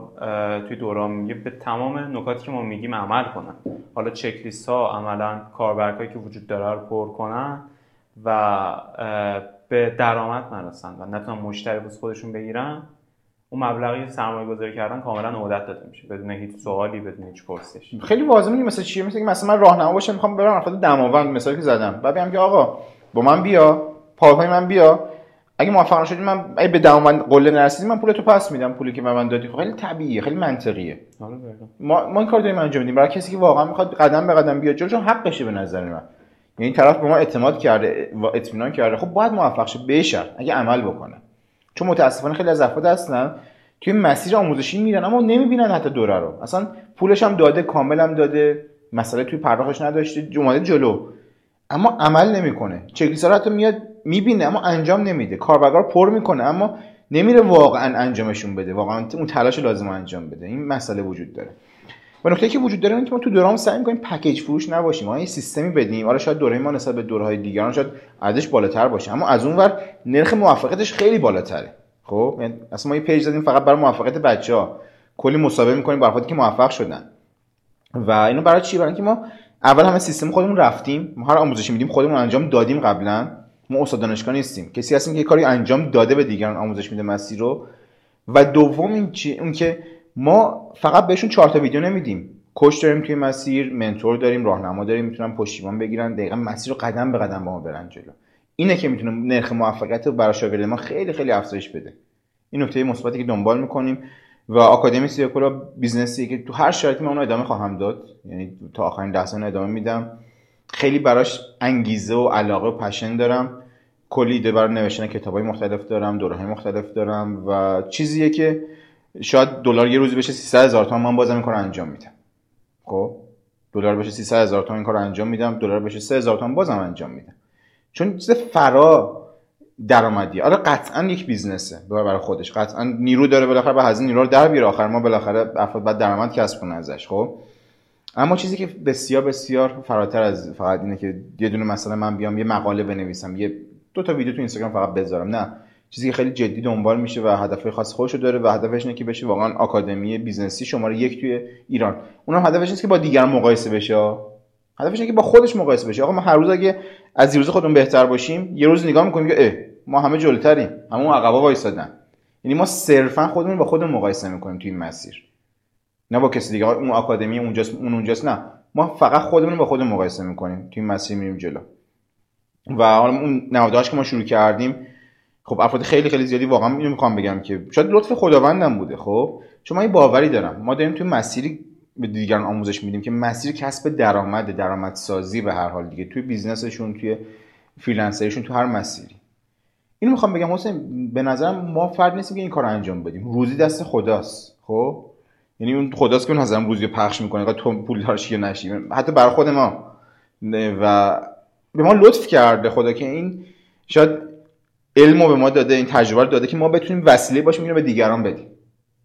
توی دورام میگه به تمام نکاتی که ما میگیم عمل کنن، حالا چک لیست ها عملاً کاربرکایی که وجود داره رو پر کنن و به درآمد نرسن و نتونن مشتری واسه خودشون بگیرن، اون مبلغی سرمایه گذاری کردن کاملا عادت داده میشه بدون هیچ سوالی، بدون هیچ پرسش. خیلی واضحه این مثلا چیه؟ مثلا اینکه مثلا من راهنما باشم میخوام برم افراد دماوند، مثالی که زدم، بعد میگم که آقا با من بیا، پاهای من بیا، اگه موفق نشدی من اگه به دماوند قله نرسیدی من پولتو پس میدم، پولی که به من دادی. خیلی طبیعیه، خیلی منطقیه. حالا ما این کار داریم انجام میدیم برای کسی که واقعا میخواد قدم به قدم بیاد جلوشون، حقشه به نظر من. یعنی طرف به ما اعتماد کرده و اطمینان کرده، خب باید موفق شه به شرط اگه عمل بکنه. چون متاسفانه خیلی از افراد هستن توی مسیر آموزشی میرن اما نمیبینن حتی دوره رو، اصلا پولش هم داده، کامل هم داده، مسئله توی پرداختش نداشته، اومده جلو اما عمل نمیکنه. چکلیست ها حتی میاد میبینه اما انجام نمیده، کاربرگار پر میکنه اما نمیره واقعا انجامشون بده، واقعا اون تلاش لازم انجام بده. این مسئله وجود داره و نکته که وجود داره اینه که ما تو دوره‌مون سعی می‌کنیم پکیج فروش نباشیم، ما یه سیستمی بدیم. آره شاید دوره ما نسبت به دوره‌های دیگران شاید ارزش بالاتر باشه، اما از اون ور نرخ موفقیتش خیلی بالاتره. خب یعنی اصلا ما یه پیج زدیم فقط برای موفقیت بچه‌ها، کلی مسابقه می‌کنیم برای افرادی که موفق شدن و اینو برای چی؟ برای اینکه ما اول همه سیستم خودمون رفتیم، ما هر آموزشی میدیم خودمون انجام دادیم قبلا، ما استاد دانشگاه نیستیم، کسی هستیم که کاری انجام داده به دیگران آموزش میده مسیر رو. و دوم این که ما فقط بهشون 4 تا ویدیو نمیدیم، کوچ داریم توی مسیر، منتور داریم، راهنما داریم، میتونن پشتیبان بگیرن، دقیقاً مسیر رو قدم به قدم با ما برن جلو. اینه که میتونه نرخ موفقیت رو برای شاگرد ما خیلی خیلی افزایش بده. این نکته مثبتی که دنبال میکنیم و آکادمی سیاهکلاه بیزنسیه که تو هر شرایطی من اون ادامه خواهم داد، یعنی تا آخرین لحظه اون ادامه میدم. خیلی براش انگیزه و علاقه و پشن دارم. کلی ایده برای نوشتن کتابای مختلف دارم، دوره‌های مختلف دارم و چیزیه که شاید دلار یه روزی بشه 300,000 تومان، من بازم این کارو انجام میدم. خب دلار بشه 300,000 تومان این کارو انجام میدم، دلار بشه 3,000 تومان بازم انجام میدم. چون چیز فرا درآمدیه. آره قطعاً یک بیزنسه برای خودش، قطعاً نیرو داره، بالاخره به هزینه نیرو رو در بیاره، آخر ما بالاخره افراد بعد درآمد کسب کنه ازش. خب اما چیزی که بسیار بسیار فراتر از فقط اینه که یه دونه مثلا من بیام یه مقاله بنویسم، یه دو تا ویدیو تو اینستاگرام فقط بذارم، نه، چیزی که خیلی جدی دنبال میشه و هدفی خاص خودشو داره و هدفش اینه که بشه واقعا آکادمی بیزنسی شماره 1 توی ایران. اونم هدفش نیست که با دیگران مقایسه بشه، هدفش اینه که با خودش مقایسه بشه. آقا ما هر روز اگه از دیروز خودمون بهتر باشیم، یه روز نگاه میکنیم که ما همه جلوتریم، همه اون عقبا وایسادن. یعنی ما صرفا خودمون با خودمون مقایسه میکنیم توی این مسیر، نه با کسی دیگه. اون آکادمی اونجاست، اون اونجاست، نه، ما فقط خودمون با خودمون مقایسه میکنیم توی این مسیر، میریم جلو. و حالا اون 98 که ما شروع کردیم، خب افراد خیلی خیلی زیادی، واقعا اینو میخوام بگم که شاید لطف خداوندم بوده، خب چون من باوری دارم ما داریم توی مسیری به دیگران آموزش میدیم که مسیر کسب درآمد، درآمدسازی به هر حال دیگه، توی بیزنسشون، توی فریلنسرشون، تو هر مسیری. اینو میخوام بگم حسین، به نظرم ما فرد نیستیم که این کارو انجام بدیم، روزی دست خداست. خب یعنی اون خداست که اون نظام روزی پخش میکنه، که تو پول دارش یا نشی، حتی بر خود ما. و به ما لطف کرده خدا که این شاید علمو به ما داده، این تجربه رو داده که ما بتونیم وسیله باشیم اینو به دیگران بدیم.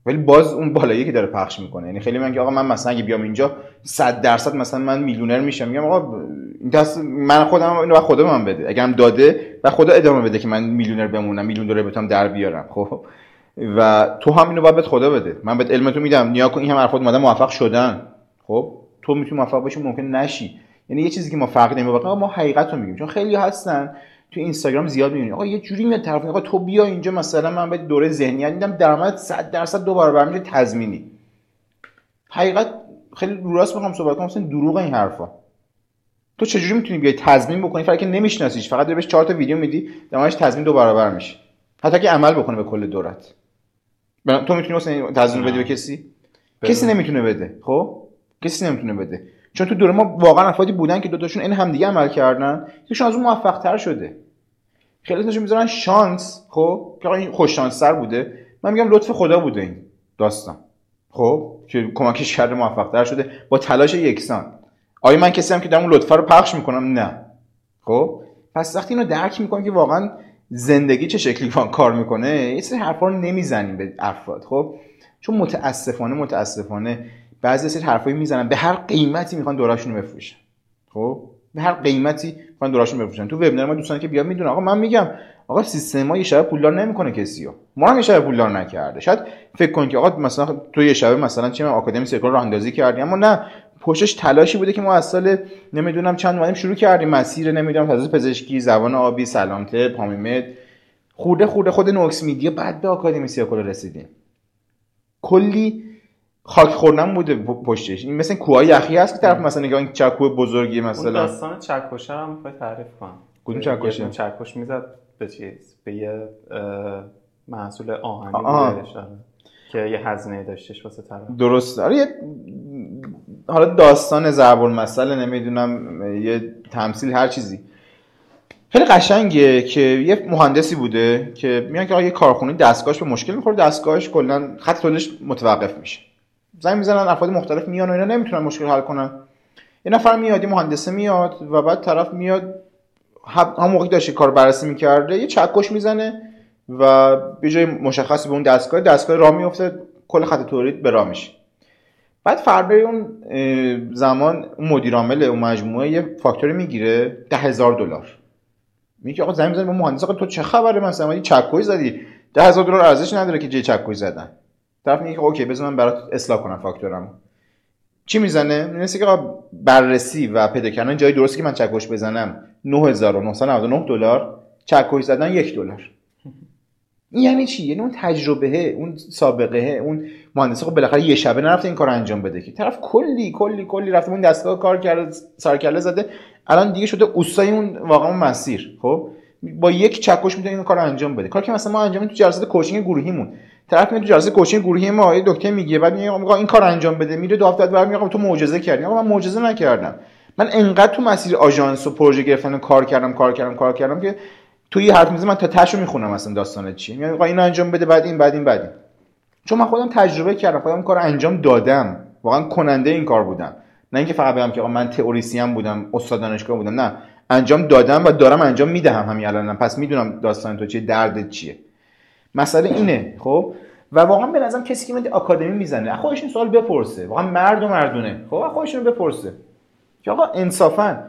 ولی باز اون بالایی که داره پخش میکنه، یعنی خیلی میگن که آقا من مثلا اگه بیام اینجا 100% مثلا من میلیونر میشم. میگم آقا این دست من، خودم اینو بعد خدا به من بده، اگه هم داده و خدا ادامه بده که من میلیونر بمونم، میلیون دلار بتونم در بیارم. خب و تو هم اینو بعد خدا بده، من بهت علمتو میدم، نیا کن این هم افراد اومدن موفق شدن. خب تو میتونی موفق بشی، ممکن نشی. یعنی یه چیزی که ما فرق نمی‌کنه واقعا، ما حقیقت رو میگیم. چون خیلی هستن تو اینستاگرام زیاد می‌بینی، آقا یه جوری میاد طرف، آقا تو بیا اینجا مثلا من به دوره ذهنیت میدم، درآمد 100% دو برابر میشه تضمینی. حقیقت خیلی رو راست می‌خوام صحبت کنم، مثلا دروغ این حرفا. تو چجوری می‌تونی بیای تضمین بکنی فرقی که نمی‌شناسیش، فقط بهش 4 تا ویدیو میدی درآمدش تضمین دو برابر میشه، حتی که عمل بکنه به کل دورت. تو می‌تونی مثلا تضمین بدی به کسی؟ کسی نمی‌تونه بده. خب کسی نمی‌تونه بده، چون تو دوره ما واقعا افرادی بودن که دوتاشون این همدیگه عمل کردن، یکیشون از اون موفق‌تر شده. خیلی اسمشو میذارن شانس، خب که این خوش شانس‌تر بوده. من میگم لطف خدا بوده این داستان، خب که کمکش کرده موفق‌تر شده با تلاش یکسان. آیا من کسی هم که دارم اون لطفه رو پخش میکنم؟ نه. خب پس وقتی اینو درک میکنم که واقعا زندگی چه شکلی کار میکنه، این سری حرفا رو نمیزنیم به افراد. خب چون متاسفانه بعضی از حرفایی میزنن به هر قیمتی میخوان دوراشونو بفروشن. خب به هر قیمتی میخوان دوراشونو بفروشن. تو وبینار ما دوستان که بیاد میدونه، آقا من میگم آقا سیستم ما یه شب پولدار نمیکنه کسیو، ما هم یه شب پولدار نکرده. شاید فکر کنید که آقا مثلا تو یه شب مثلا چه آکادمی سیاهکلاه راه اندازی کردیم، اما نه، پشتش تلاشی بوده که ما از سال نمیدونم چند اومدیم شروع کردیم مسیر، نمیدونم تازه پزشکی، زبان آبی، سلامتی، حامید، خورده خود نوکس مدیا، بعد به آکادمی سیاهکلاه رسیدیم. کلی خاک خوردن بوده پشتش. این مثلا کوه یخی هست که طرف مثلا نگاه این چکو بزرگی، مثلا اون داستان چکوشه هم میخوام تعریف کنم. کدوم چکوشه؟ چکوش میزد به چیز، به یه محصول آهنی بودش که یه هزینه داشتش واسه طرف. درست. آره حالا داستان ضرب المثل، نمیدونم یه تمثیل، هر چیزی خیلی قشنگه که یه مهندسی بوده که میگن که آقا یه کارخونه دستگاهش به مشکل میخوره، دستگاهش کلا خط تولش متوقف میشه. زنگ میزنن، افراد مختلف میان و اینا نمیتونن مشکل حل کنن. یه نفر میاد، یه مهندسه میاد و بعد طرف میاد هم موقعی داشته کار بررسی میکرده، یه چکش میزنه و به جای مشخصی به اون دستگاه راه میفته، کل خط تولید به راه میشه. بعد فردای اون زمان اون مدیر عامل اون مجموعه یه فاکتوری میگیره $10,000. میگه آقا زنگ میزنه به مهندس، آقا تو چه خبره، مثلا یه چکش زدی $10,000 ارزش نداره که چه چکش زدن. طرف میگه اوکی بذار من برات اصلاح کنم فاکتورمو. چی میزنه؟ میگه که بررسی و پیدا کردن جای درستی که من چکش بزنم $9,999، چکش زدن $1. این یعنی چی؟ یعنی اون تجربهه، اون سابقهه، اون مهندسه خب بالاخره یه شبه نرفته این کارو انجام بده که طرف کلی رفته اون دستگاه کار کرده، سرکله زده، الان دیگه شده اوستای اون واقعا مسیر. خب با یک چکش میتونه این کارو انجام بده. کاری که مثلا ما انجام میدیم تو جلسات کوچینگ گروهیمون، طرف میره تو جلسه کوچینگ گروهی ما یه دکتر میگه، بعد میگه آقا این کارو انجام بده، میره دو هفته بعد میگه تو معجزه کردی. آقا من معجزه نکردم، من انقدر تو مسیر آژانس و پروژه گرفتن کار کردم که توی هر میز من تا تاشو میخونم اصلا داستانه چیه. میگم آقا اینو انجام بده، بعد این. چون من خودم تجربه کردم، خودم کارو انجام دادم، واقعا کننده این کار بودم، نه اینکه فقط بگم که آقا من تئوریسین بودم، استاد دانشگاه بودم. نه، انجام دادم و دارم انجام میدهم همین الانم، پس میدونم داستان تو چیه، دردت چیه، مسئله اینه. خب و واقعا به نظرم کسی که میاد آکادمی میزنه خودش این سوال بپرسه، واقعا مرد و مردونه، خب خودشونو بپرسه که آقا انصافا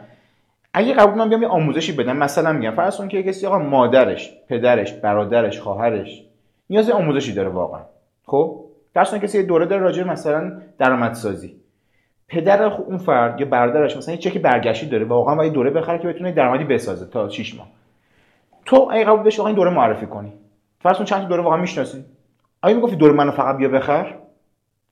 اگه قبول من بیام یه آموزشی بدم، مثلا میگم فرض کن که کسی آقا مادرش، پدرش، برادرش، خواهرش نیاز به آموزشی داره واقعا. خب فرض کن کسی یه دوره داره راجع مثلا درآمدسازی، پدر اون فرد یا برادرش مثلا یه چکی برگشتی داره واقعا باید دوره بخره که بتونه درآمدی بسازه تا 6 ماه. تو اگه قبول بشی آقا این دوره معرفی کنی، فرض کن چند تا دوره واقعا میشناسی، آگه میگفتی دوره منو فقط بیا بخر،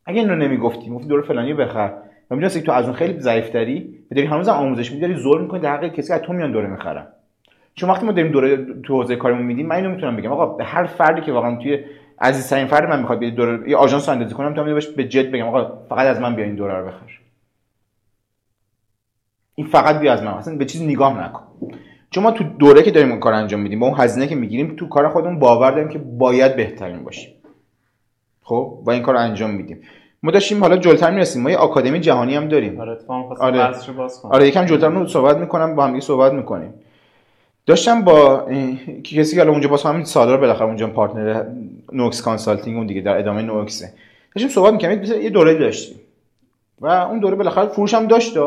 اگه اینو نمیگفتی میگفتی دوره فلانی بخر، می‌دونی تو از اون خیلی ضعیف‌تری، داری هنوزم آموزش می‌دی، داری ظلم می‌کنی در حق کسی که تو میان دوره می‌خرم. چون وقتی ما داریم دوره تو حوزه کارمون می‌دیم، من اینو می‌تونم بگم آقا به هر فردی که واقعا توی عزیزترین فرد من می‌خواد بیاد دوره یا آژانس اندازی کنم، تا می‌دونم به جد بگم آقا فقط از من بیا این دوره رو بخر، این فقط بیا از من، اصلا به چیز نگاه نکن. چون ما تو دوره که داریم اون کار انجام می‌دیم، با اون هزینه که می‌گیریم، تو کار خودمون باور داریم که باید بهترین باشیم. خب و این کارو انجام می‌دیم. ما داشتیم حالا جلوتر می‌رسیم، ما یه آکادمی جهانی هم داریم. آره اتفاقاً خواستم بحثش رو باز کنم. آره یکم جلوتر من صحبت می‌کنم، با هم دیگه صحبت می‌کنیم. داشتم با کسی که حالا اونجا باز همین سالار بالاخره اونجا پارتنر نوکس کانسالتینگ، اون دیگه در ادامه نوکسه، داشتیم صحبت می‌کردیم. یه دوره داشتیم و اون دوره بالاخره فروش هم داشت،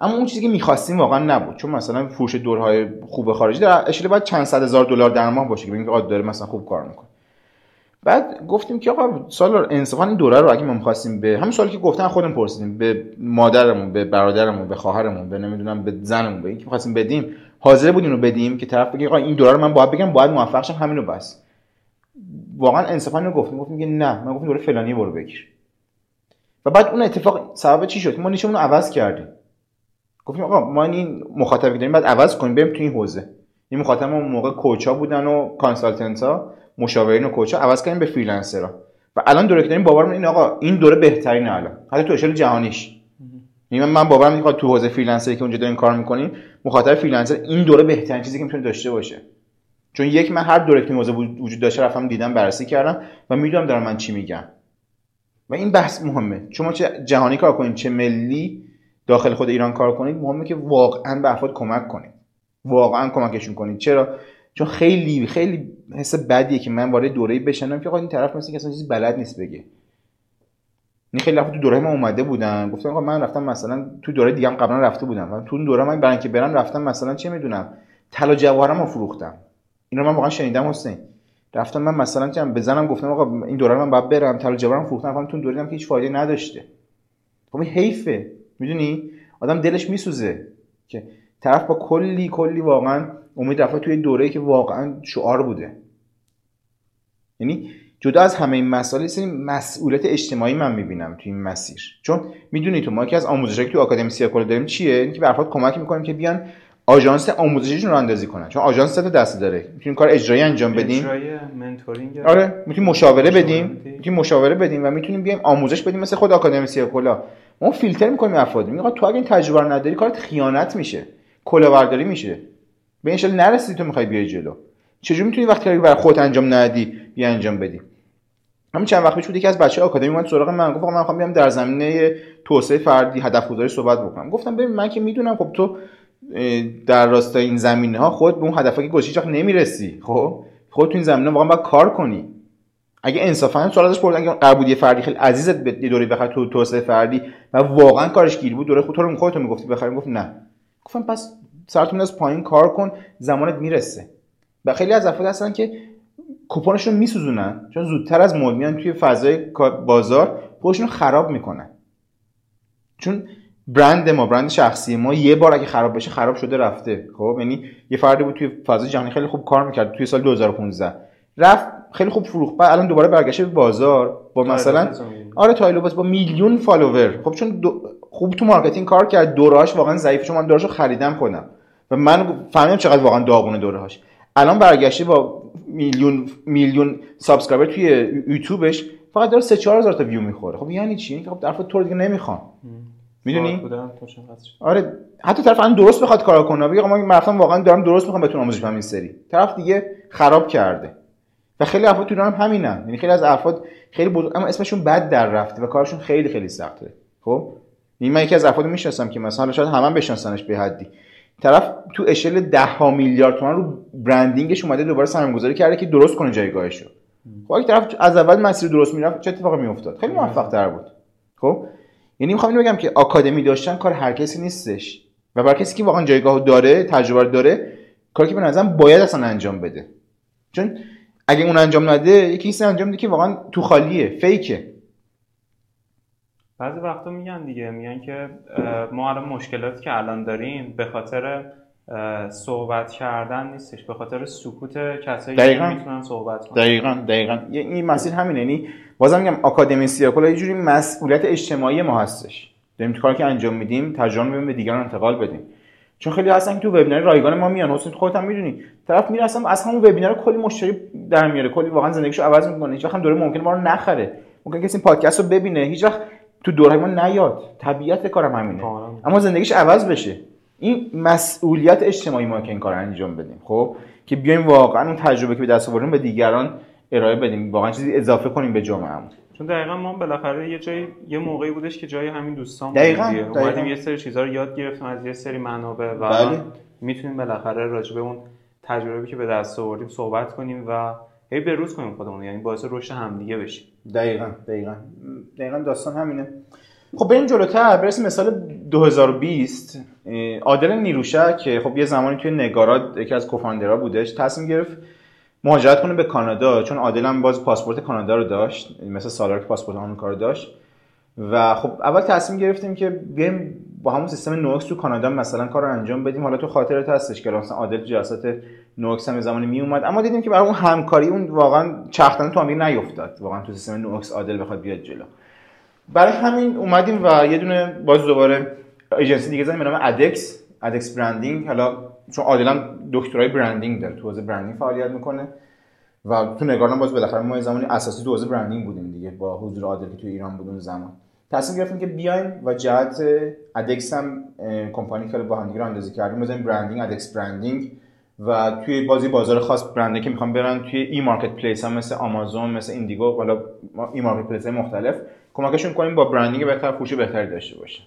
اما اون چیزی که می‌خواستیم واقعاً نبود. چون مثلا فروش دوره‌های خوب خارجی در اشل بعد چند صد هزار دلار در ماه باشه که ببینید آد داره مثلا خوب کار می‌کنه. بعد گفتیم که آقا سالار انصافا این دوره رو اگه ما می‌خواستیم، به همون سوالی که گفتن خودم پرسیدیم، به مادرمون، به برادرمون، به خواهرمون، به نمیدونم به زنمون، به اینکه می‌خواستیم بدیم، حاضر بودیم رو بدیم که طرف بگه آقا این دوره رو من باید بگم، باید موفق شم، همین رو بس. واقعا انصافا اینو گفتیم که نه، من گفتم دوره فلانی برو بگیر. و بعد اون اتفاق سبب چی شد؟ ما نیشمون رو عوض کردیم. گفتیم آقا ما این مخاطبی که داریم بعد عوض کنیم، بریم تو این حوزه. این مخاطبمون موقع کوچا بودن و کانسالتنتا، مشاورین و کوچا، عوض کردیم به فریلنسرها و الان دوره که داریم باورم این آقا این دوره بهترینه الان، حتی تو اشل جهانیش. یعنی من باورم اینه تو حوزه فریلنسری که اونجا داریم کار می‌کنیم، مخاطب فریلنسر این دوره بهترین چیزی که می‌تونه داشته باشه. چون یک من هر دوره که این حوزه وجود داشته رفتم دیدم، بررسی کردم و می‌دونم دارم من چی میگم. و این بحث مهمه. شما چه جهانی کار کنید، چه ملی داخل خود ایران کار کنید، مهمه که واقعاً به افراد کمک کنید. واقعاً کمکشون کنید. چرا؟ چون خیلی حس بدیه که من وارد دوره‌ای بشنم که آقا این طرف مثلا چیزی بلد نیست بگه. این خیلی وقت تو دوره من اومده بودن، گفتن آقا من رفتم مثلا تو دوره دیگه هم قبلا رفته بودم، من تو اون دوره من برای اینکه برم رفتم مثلا چه میدونم طلا جواهرامو فروختم. اینا من واقعا شنیدم حسین. رفتم من مثلا چم بزنم گفتم آقا این دوره من باید برم طلا جواهرامو فروختم، فهمیدم تو دوره دیدم که هیچ فایده نداشته. خب این حیفه. میدونی آدم دلش میسوزه که طرف با کلی واقعا امید رفته توی دوره‌ای که واقعا شعار بوده. یعنی جدا از همه این مسائل، سری مسئولیت اجتماعی من میبینم توی این مسیر. چون میدونی تو ما که از آموزشی که تو آکادمی سیاه‌کلاه داریم چیه؟ اینکه به افراد کمک میکنیم که بیان آژانس آموزشیشون رو اندازی کنن. چون آژانس تا دست داره، میتونیم کار اجرایی انجام بدیم، اجرایی منتورینگ، آره میتونیم مشاوره بدیم و میتونیم بیایم آموزش بدیم، مثل خود آکادمی سیاه‌کلاه. ما فیلتر میکنیم افراد، میگه تو اگه این تجربه رو نداری کارت خیانت میشه، کلاهبرداری میشه، به این شکل نرسی تو میخوای بیای جلو. چجوری میتونی وقتی کاری برای خودت انجام ندی بیا انجام بدی؟ همین چند وقت پیش بود یکی از بچه‌های آکادمی اومد سراغ من، گفت من میخوام بیام در زمینه توسعه فردی، هدف‌گذاری صحبت بکنم. گفتم ببین من که میدونم خب تو در راستای این زمینه‌ها خود به اون هدفا که گذاشتی چخ نمیرسی، خب خودت تو این زمینه واقعا باید کار کنی. اگه انصافا سوال ازش پرسیدن که قرار بود یه فردی خیلی عزیزت به دوره بخره تو توسعه فردی و واقعا کارش گیر بود، دوره خودت رو میگفتی بخریم، گفت نه. گفتم پس سرتون از پایین کار کن، زمانت میرسه. و خیلی از افراد هستن که کوپونشون میسوزونن، چون زودتر از مول میان توی فضای بازار، خودشون خراب میکنن. چون برند شخصی ما یه بار اگه خراب بشه خراب شده رفته. خب یعنی یه فردی بود توی فضای جهانی خیلی خوب کار میکرد توی سال 2015، رفت خیلی خوب فروخت، بعد الان دوباره برگشته به بازار با مثلا آره تایلو باز با میلیون فالوور. خب چون خوب تو مارکتینگ کار کرد، دورهاش واقعا ضعیفه، چون من دورهاشو خریدم کنم و من فهمیدم چقدر واقعا داغونه دورهاش. الان برگشته با میلیون سابسکرایبر توی یوتیوبش فقط داره 3-4 هزار تا ویو میخوره. خب یعنی چی؟ خب طرف تو دیگه نمیخوام، میدونی؟ آره حتی طرف الان درست بخواد کارا کنه بگه من مثلا واقعا دارم درست میخوام بهتون آموزش بدم این سری، طرف دیگه خراب کرده. و خیلی افراد تو ایران هم همینن، یعنی خیلی از افراد خیلی بزرگ اما اسمشون بد در رفته و کارشون خیلی خیلی سخته. خب من یکی از افراد میشناسم که مثلا شاید همون بشناسنش به حدی، طرف تو اشل 10 میلیارد تومان رو برندینگش اومده دوباره سرمایه‌گذاری کرده که درست کنه جایگاهش رو. خب یک طرف از اول مسیر درست میرفت، چه اتفاقی میافتاد؟ خیلی موفق‌تر بود. خب یعنی میخوام اینو بگم که آکادمی داشتن کار هر کسی نیستش و برای کسی که واقعا جایگاهو داره، تجربه داره، کاری که به نظرم باید اصلا انجام بده. چون اگه اون انجام نده یکی هست انجام میده که واقعا تو خالیه، فیکه. بعضی وقتا میگن دیگه، میگن که ما الان مشکلاتی که الان داریم به خاطر صحبت کردن نیستش، به خاطر سکوت کسایی که میتونن صحبت کنن. دقیقاً این مسیر همینه. یعنی بازم میگم آکادمی سیاه‌کلاه یه جوری مسئولیت اجتماعی ما هستش، داریم تو کاری که انجام میدیم تجربه رو به دیگران انتقال بدیم. چون خیلی هستن که تو وبینار رایگان ما میان، حسین خودت هم میدونی، طرف میره از همون وبینار کلی مشتری در میاره، کلی واقعا زندگیشو عوض میکنه. هیچ وقت هم دوره ممکنه ما رو نخره، ممکنه کسی این پادکست رو ببینه هیچ وقت تو دوره ما نیاد، طبیعت کارم همینه، اما زندگیش عوض بشه. این مسئولیت اجتماعی ما که این کارو انجام بدیم، خب که بیایم واقعا اون تجربه که به دست آوردیم به دیگران ارائه بدیم، واقعا چیزی اضافه کنیم به جامعهمون. چون دقیقاً ما بالاخره یه موقعی بودش که جای همین دوستان بودیم، اومدیم یه سری چیزا رو یاد گرفتیم از یه سری منابع و میتونیم بالاخره راجع به اون تجربه‌ای که به دست آوردیم صحبت کنیم و هی بروز کنیم خودمون، یعنی باعث رشد همدیگه بشیم. دقیقاً داستان همینه. خب بریم جلوتر، برسیم مثال 2020. عادل نیروشه که خب یه زمانی توی نگارات یکی از کوفاندرها بودش، تصمیم گرفت مهاجرت کنه به کانادا، چون عادل هم باز پاسپورت کانادا رو داشت، مثل سالار که پاسپورت آمریکا رو داشت. و خب اول تصمیم گرفتیم که بریم با همون سیستم نوکس تو کانادا مثلا کار رو انجام بدیم. حالا تو خاطرت هستش که مثلا عادل جلسات نوکس هم زمانی می اومد، اما دیدیم که برای اون همکاری اون واقعا چختن تو امیر نیافتاد، واقعا تو سیستم نوکس عادل بخواد بیاد جلو. برای همین اومدیم و یه دونه باز دوباره ایجنسی دیگه زدیم به نام ادکس برندینگ. حالا چون عادل هم دکترای برندینگ داره، تو حوزه برندینگ فعالیت میکنه و تو نگاران باز بالاخره ما زمانی اساسی تو حوزه برندینگ بودیم دیگه با حضور عادل که تو ایران بود اون زمان. تصمیم گرفتیم که بیایم و جهت ادکس هم کمپانی که با هم دیگه اندازی کردیم بزنیم برندینگ، ادکس برندینگ، و توی بازی بازار خاص برنده که میخوام برن توی ای مارکت پلیس ها مثل آمازون، مثل ایندیگو، حالا ای مارکت پلیس های مختلف کمکشون کنیم با برندینگ بهتر، فروش بهتری داشته باشه.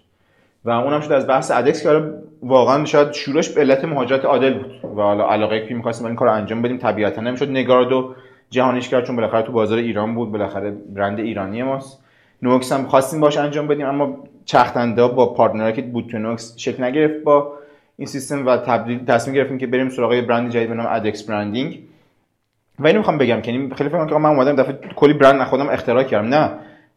و اونم شد از بحث ادکس که حالا واقعا شاید شروعش به علت مهاجرت عادل بود و حالا علاقه کی می‌خواستیم این کارو انجام بدیم، طبیعتا نمی‌شد نگاردو جهانیش کرد چون بالاخره تو بازار ایران بود، بالاخره برند ایرانی ماست. نوکس هم خواستیم باش انجام بدیم اما چختنده با پارتنرایی که بود تو نوکس شکل نگرفت با این سیستم و تبدیل تصمیم گرفتیم که بریم سراغ یه برند جدید به نام ادکس برندینگ. و اینو می‌خوام بگم که یعنی خیلی فکر کنم من اومدم دفعه کلی برند خودم اختراع کردم، نه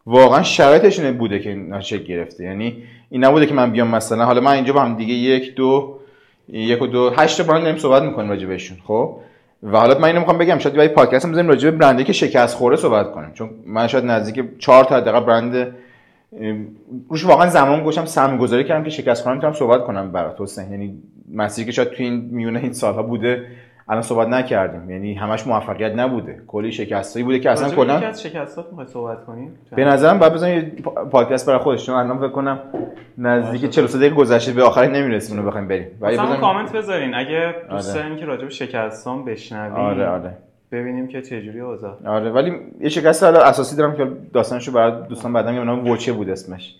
واقعا شرایطش این بوده که ناشک گرفته. یعنی این نبوده که من بیام مثلا حالا من اینجا با هم دیگه 1 و 2 8 برند داریم صحبت می‌کنیم راجع بهشون. خب و حالا من اینو می‌خوام بگم شاید برای پادکست بزنیم راجع به برندی که شکست خورده صحبت کنیم، چون من شاید نزدیک 4 تا دقیقه برند روش واقعا زمان گوشم سرمایه‌گذاری کردم که شکست خورم میتونم صحبت کنم برات حسین. یعنی مسیری که شاید تو این میونه این سال‌ها بوده الان صحبت نکردیم، یعنی همش موفقیت نبوده، کلی شکستایی بوده که اصلا کلا یکی از شکستات میخوای صحبت کنیم. به نظرم بعد بزنیم یه پادکست برای خودش، چون الان فکر کنم نزدیک 43 دقیقه گذشته به آخرش نمیرسیم اونو بخوایم بریم. مثلا کامنت بذارین اگه دوست دارین که راجع به شکستام بشنویم. آره ببینیم که چه جوری اوضاع. آره ولی یه شکست حالا اساسی دارم که داستانشو برای دوستان بعداً میگم، نام وچه بود اسمش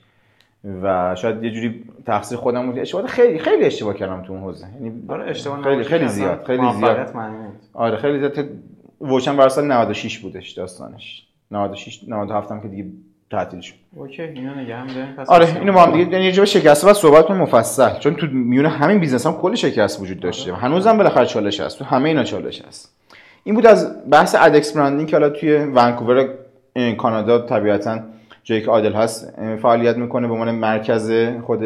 و شاید یه جوری تقصیر خودم بود، اشتباه خیلی اشتباه کردم تو اون حوزه. یعنی آره اشتباه خیلی زیاد آره خیلی زیاد. ووشن ورسال 96 بودش داستانش، 96 97 هم که دیگه تعطیل شد. اوکی اینو نگم داریم پس. آره اینو ما هم دیگه یعنی راجع به شکست بعد صحبت کنیم مفصل، چون تو میونه همین بیزنس هم کلی شکست وجود داشته. آره. هنوزم بالاخره چالش هست، تو همه اینا چالش هست. این بود از بحث ادکس برندینگ که حالا توی ونکوور کانادا طبیعتاً جایی که عادل هست فعالیت میکنه به عنوان مرکز خود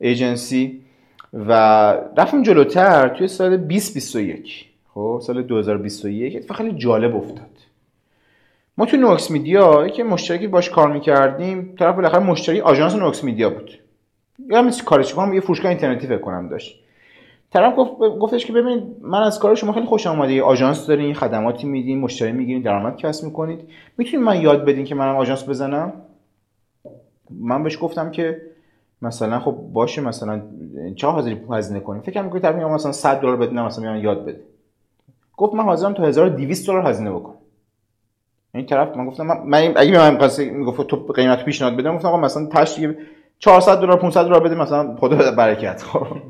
ایجنسی. و رفتیم جلوتر توی سال 2021. خب سال 2021 اتفاق خیلی جالب افتاد. ما تو نوکس مدیا یکی مشترکی باش کار می‌کردیم، طرف بالاخره مشتری آژانس نوکس مدیا بود. یادم نیست کارش کنم، یه فروشگاه اینترنتی فکر کنم داشت. طرف گفتش که ببینید من از کار شما خیلی خوشم اومده، آژانس دارین، خدماتی میدین، مشتری میگیرین، درآمد کسب میکنید، میتونید من یاد بدین که منم آژانس بزنم؟ من بهش گفتم که مثلا خب باشه، مثلا چه حاضری هزینه کنیم؟ فکر میکنید طرف میگم مثلا $100 بدین مثلا یاد بده. گفت من حاضرم تو $1200 هزینه بکنم. این طرف من گفتم من اگه به من قصه میگفت تو قیمت پیشنهاد بدم، گفتم آقا مثلا تاش دیگه $400 $500 بده مثلا، خدا برکت کنه.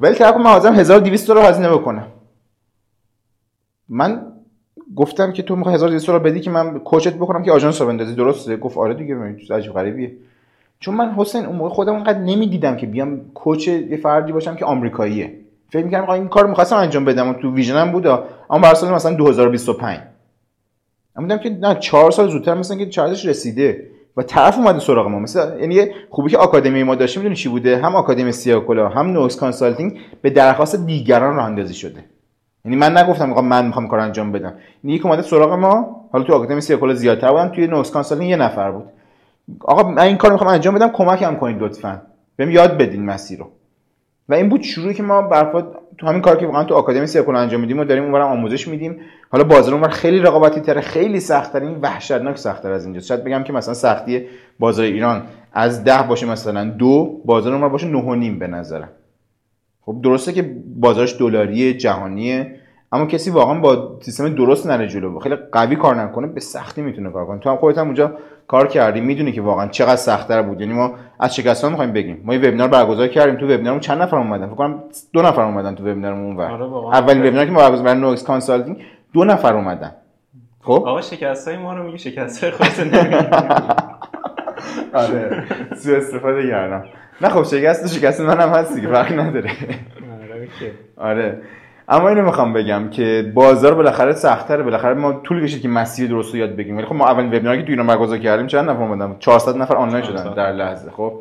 ولی طرف من حاضرم $1200 هزینه بکنم. من گفتم که تو میخوای $1200 بدی که من کوچت بکنم که آژانس رو بندازی، درسته؟ گفت آره دیگه. من چیز عجیب غریبیه، چون من حسین اون موقع خودم انقدر نمیدیدم که بیام کوچ یه فردی باشم که آمریکاییه. فکر می‌کردم این کارو می‌خواستم انجام بدم و تو ویژنم بود، اما برای سال مثلا 2025 امیدم که نه 4 سال زودتر مثلا که چارجش رسیده و طرف اومده سراغ ما. مثلا یعنی خوبی که آکادمی ما داشتیم میدونی چی بوده، هم آکادمی سیاهکلاه هم نوکس کانسالتینگ به درخواست دیگران راه اندازی شده. یعنی من نگفتم آقا من میخوام کار انجام بدم، یعنی یک اومده سراغ ما. حالا تو آکادمی سیاهکلاه زیادتر بودن، توی نوکس کانسالتینگ یه نفر بود. آقا من این کارو میخوام انجام بدم، کمکم کنید لطفاً، بهم یاد بدین مسیر رو. و این بود شروعی که ما برفا تو همین کاری که واقعا تو آکادمی سیاهکلاه انجام میدیم و داریم اونورم آموزش میدیم. حالا بازار اونور خیلی رقابتی تره، خیلی سخت‌تر، این وحشتناک سخت‌تر از اینجاست. شاید بگم که مثلا سختی بازار ایران از 10 باشه مثلا 2، بازار اونور باشه 9.5 به نظرم. خب درسته که بازارش دلاریه، جهانیه، اما کسی واقعا با سیستم درست نره جلو، خیلی قوی کار نکنه، به سختی میتونه کار کنه. تو هم خودت هم اونجا کار کردی، میدونی که واقعا چقدر سخت‌تر بود. یعنی ما از شکست‌ها می‌خوایم بگیم. ما یه وبینار برگزار کردیم، تو وبینارمون چند نفر اومدن؟ فکر کنم 2 نفر اومدن تو وبینارمون اونور. اولین وبیناری که ما برگزار کردیم نوکس کانسالتینگ 2 نفر اومدن. خب آقا شکست‌های ما رو میگی، شکست‌های خودت نمیگی. آره، سوء استفاده کردم. نه خب شکست منم هست دیگه، فرقی نداره. آره. اما اینو میخوام بگم که بازار بالاخره سخت‌تره، بالاخره ما طول کشید که مسیر درست رو یاد بگیریم. ولی خب ما اولین وبیناری که تو ایران برگزار کردیم چند نفر اومدن؟ 400 نفر آنلاین شدن در لحظه. خب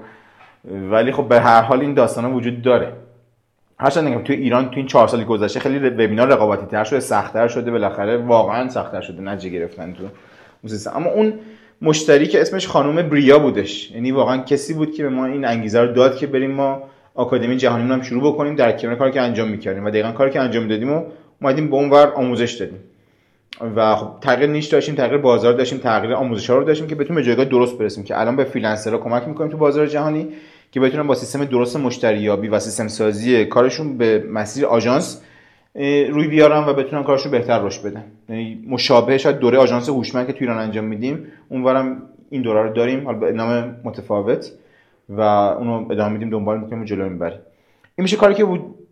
ولی خب به هر حال این داستانا وجود داره. هرچند میگم تو ایران تو این 4 سال گذشته خیلی وبینار رقابتی‌تر شده، سخت‌تر شده، بالاخره واقعا سخت‌تر شده نتیجه گرفتن تو اون سیستم. اما اون مشتری که اسمش خانم بریا بودش، یعنی واقعا کسی بود که به ما این انگیزه رو داد که بریم ما آکادمی جهانیمون هم شروع بکنیم در کنار کاری که انجام می‌کردیم. و دقیقاً کاری که انجام دادیم و اومدیم به اونور آموزش دادیم و خب تغییر نیش داشتیم، تغییر بازار داشتیم، تغییر آموزش‌ها رو داشتیم که بتونیم به جایگاه درست برسیم که الان به فریلنسرها کمک می‌کنیم تو بازار جهانی که بتونن با سیستم درست مشتریابی و سیستم سازی کارشون به مسیر آژانس روی بیارن و بتونن کارشون بهتر رشد بدن. یعنی مشابه شاید دوره آژانس هوشمند که تو ایران انجام می‌دیم، اونورم این دوره رو داریم، حالا به نام متفاوت، و اونو ادامه میدیم، دنبال میکنیم و جلو میبریم. این میشه کاری که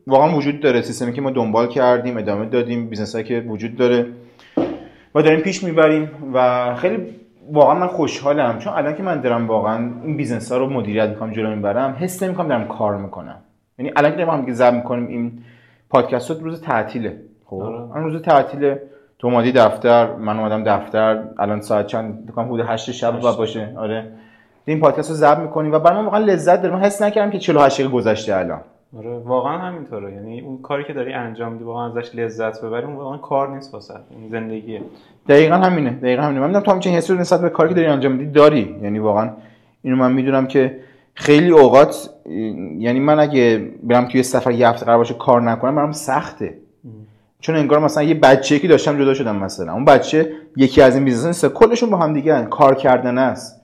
واقعا وجود داره، سیستمی که ما دنبال کردیم، ادامه دادیم، بیزنسایی که وجود داره و داریم پیش میبریم. و خیلی واقعا من خوشحالم، چون الان که من دارم واقعا این بیزنس‌ها رو مدیریت میکنم، جلو میبرم، حس نمیکنم دارم کار میکنم. یعنی الان که داریم هم که ضبط میکنیم این پادکست، روز تعطیله. خب الان روز تعطیله، تو اومدی دفتر، من اومدم دفتر، الان ساعت چند؟ فکر کنم حدود 8 شب باشه. آره این پادکست رو ضبط می‌کنیم و برام واقعا لذت داره. من حس نکردم که 48 دقیقه گذشته الان. آره واقعا همینطوره، یعنی اون کاری که داری انجام میدی واقعا ازش لذت ببری، اون واقعا کار نیست واسه، این زندگیه. دقیقاً همینه. من می‌دونم تو همچین حسی رو نسبت به کاری که داری انجام میدی داری. یعنی واقعا اینو من میدونم که خیلی اوقات، یعنی من اگه برم توی سفر یه هفته قرار باشه کار نکنم، برام سخته. چون انگار مثلا یه بچه‌ای که داشتم جدا شدم، مثلا اون بچه یکی از این بیزنس‌ها نیست، کلشون با هم دیگه کار کردن است.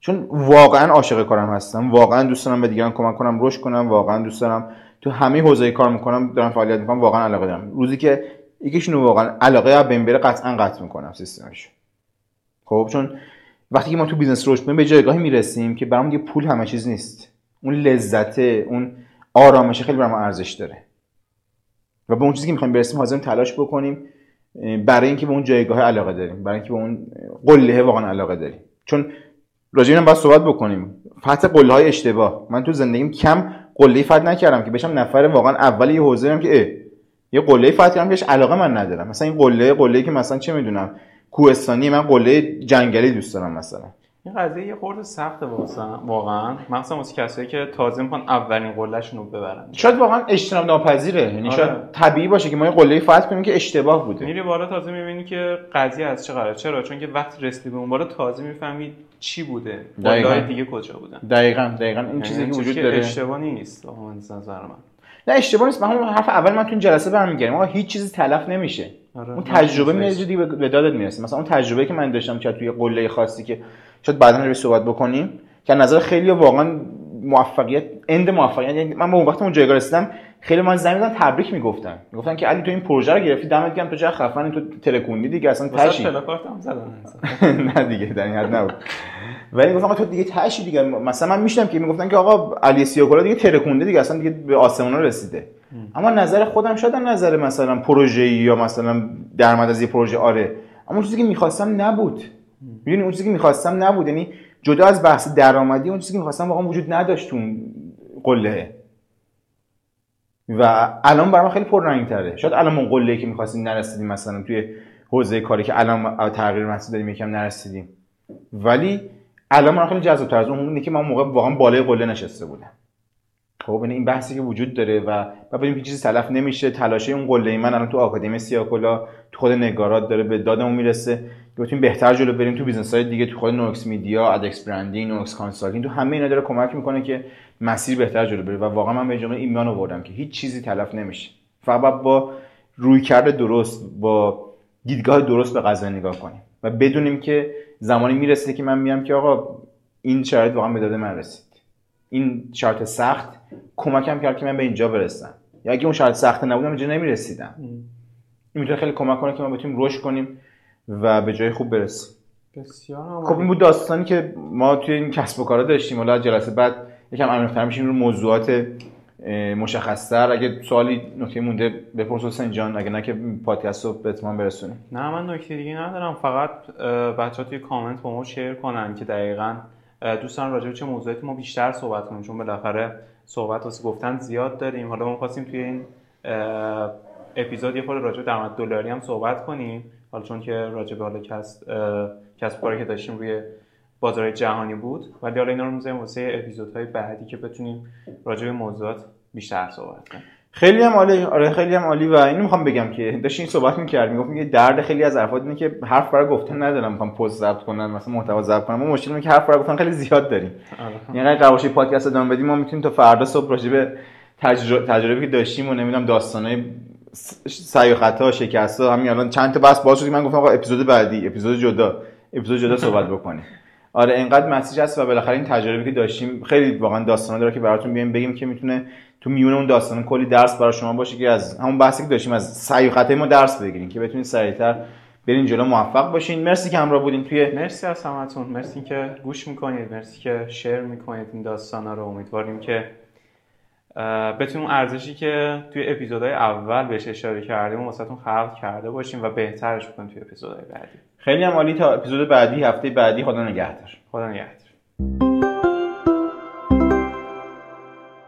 چون واقعا عاشق کارم هستم، واقعا دوست دارم به دیگران کمک کنم، رشد کنم، واقعا دوست دارم تو همه حوزه کار میکنم، دارم فعالیت میکنم، واقعا علاقه دارم. روزی که یکیشونو واقعا علاقه از بین بره، قطعا قطع میکنم سیستمشو. خب چون وقتی که ما تو بیزنس رشد میکنیم، به جایگاهی میرسیم که برام دیگه پول همه چیز نیست، اون لذت، اون آرامش خیلی برام ارزش داره و به اون چیزی که میخوایم برسیم حاضریم تلاش بکنیم، برای اینکه به اون جایگاه علاقه داریم، برای اینکه به اون قله واقعا علاقه داریم. چون راجعینم باید صحبت بکنیم، فتح قله‌های اشتباه. من تو زندگیم کم قله‌ای فتح نکردم که بشم نفر واقعا اول یه حوزه هم که یه قله‌ای فتح کردم بهش علاقه من ندارم. مثلا این قله‌ای که مثلا چه میدونم کوهستانی، من قله جنگلی دوست دارم مثلا. این قضیه یه خورده سخته واقعا، مخصوصا واسه کسایی که تازه میخوان اولین قلهشون رو ببرن. شاید واقعا اجتناب ناپذیره، یعنی آره. شاید طبیعی باشه که ما یه قله‌ای فاز کنیم که اشتباه بوده. میری بالا تازه میبینی که قضیه از چه قراره. چرا؟ چون که وقتی رسیدی به اون بالا تازه میفهمید چی بوده، قله‌های دیگه کجا بودن. دقیقاً این چیزی که وجود داره. اشتباه نیست از نظر من. نه اشتباه نیست، من حرف اول من تو این جلسه برمیگردم، آقا هیچ چیزی تلف نمیشه. آره. اون تجربه میاد به دادت میرسه. مثلا اون تجربه‌ای که من داشتم که توی قله خاصی که شاید بعداً روی صحبت بکنیم که نظر خیلی واقعا موفقیت اند موفقیت، یعنی من به اون وقت اون جایگاه رسیدم خیلی من زمیدن تبریک میگفتن که علی تو این پروژه رو گرفتی، دمت گرم، تو چه خفنی، تو تلکوندی دیگه، اصلا تاشی تلکارتم زدن نه دیگه در این حد نبود، ولی گفتم تو دیگه تاشی دیگه. مثلا من میشدم که میگفتن که آقا علی سیاه کلاه دیگه تلکونده دیگه، اصلا دیگه به آسمونا رسیده. اما نظر خودم شاید نظر مثلا پروژه‌ای یا مثلا درآمد از یه پروژه، آره، اما چیزی که می‌خواستم نبود. می‌دونی اون چیزی که می‌خواستم نبود، یعنی جدا از بحث درآمدی اون چیزی که می‌خواستم واقعا وجود نداشت تو قله، و الان برام خیلی پررنگ‌تره. شاید الان اون قله‌ای که می‌خواستیم نرسیدیم، مثلا توی حوزه کاری که الان تغییر مسیر داریم یکم نرسیدیم، ولی الان برام خیلی جذاب‌تر از اون که من موقع واقعا بالای قله نشسته بودم. خب این بحثی که وجود داره و ببینیم که چیزی تلف نمیشه. تلاشه اون قله من الان تو آکادمی سیاهکلاه، تو خود نگارات داره به دادمون میرسه که بتونیم بهتر جلو بریم. تو بیزنس‌های دیگه، تو خود نوکس مدیا، ادکس برندینگ، نوکس کانسالتینگ، تو همه اینا داره کمک میکنه که مسیر بهتر جلو بره. و واقعا من به جامعه ایمان آوردم که هیچ چیزی تلف نمیشه، فقط با رویکرد درست، با دیدگاه درست به قضیه نگاه کنیم و بدونیم که زمانی میرسه که من میگم که آقا این شرایط واقعا به داد من رسید، این شرط سخت کمکم کرد که من به اینجا برسم، یا اگه اون شرط سخت نبودم اینجا نمیرسیدم. این میتونه خیلی کمک کنه که ما بتونیم رشد کنیم و به جای خوب برسیم. بسیار خب این بود داستانی که ما توی این کسب و کارا داشتیم. حالا جلسه بعد یکم عمیق‌تر میشیم رو موضوعات مشخص‌تر. اگه سوالی نکته مونده بپرس حسین جان، اگه نه که پادکستو به اتمام برسونیم. نه من نکته دیگه ندارم، فقط بچه‌ها توی کامنت با ما شیر کنن که دقیقاً دوستان راجع به چه موضوعاتی ما بیشتر صحبت کنیم، چون بالاخره صحبت واسه گفتن زیاد داریم. حالا ما می‌خواستیم توی این اپیزود یه خورده راجع به درآمد دلاری هم صحبت کنیم، حالا چون که راجع به حالا کسب و کاری که داشتیم روی بازارهای جهانی بود، ولی حالا اینا رو می‌ذاریم واسه اپیزودهای بعدی که بتونیم راجع به موضوعات بیشتر صحبت کنیم. خیلی هم عالی، آره خیلی هم عالی. و اینو می‌خوام بگم که داشتین صحبت می‌کردیم، گفتم یه درد خیلی از افراد اینه که حرف برای گفتن ندارن، می‌خوام پست ضبط کنن، مثلا محتوا ضبط کنن. ما مشکل اینه که حرف برای گفتن خیلی زیاد داریم. یعنی اگه قواشی پادکست ادامه بدیم ما می‌تونیم تا فردا صبح راجع به تجربه‌ای که داشتیم و نمی‌دونم داستانای سعی و خطا، شکست‌ها، همین الان چند تا بحث باز شد که من گفتم آقا اپیزود بعدی، اپیزود جدا صحبت بکنیم. آره اینقدر مسیج هست و بالاخره این تجربه‌ای که داشتیم خیلی واقعا داستانا داره که براتون بیایم بگیم که می‌تونه تو میون اون داستان کلی درس برای شما باشه که از همون بحثی که داشتیم از سعی و خطای ما درس بگیرین که بتونید سریعتر برین جلو، موفق باشین. مرسی که همراه بودین توی، مرسی از همتون، مرسی که گوش میکنید، مرسی که شیر میکنید این داستانا رو. امیدواریم که بتونیم ارزشی که توی اپیزودهای اول بهش اشاره کردیم و واسهتون خلق کرده باشیم و بهترش بکنیم توی اپیزودهای بعدی. خیلی هم عالی. تا اپیزود بعدی، هفته بعدی، خدا نگهدار.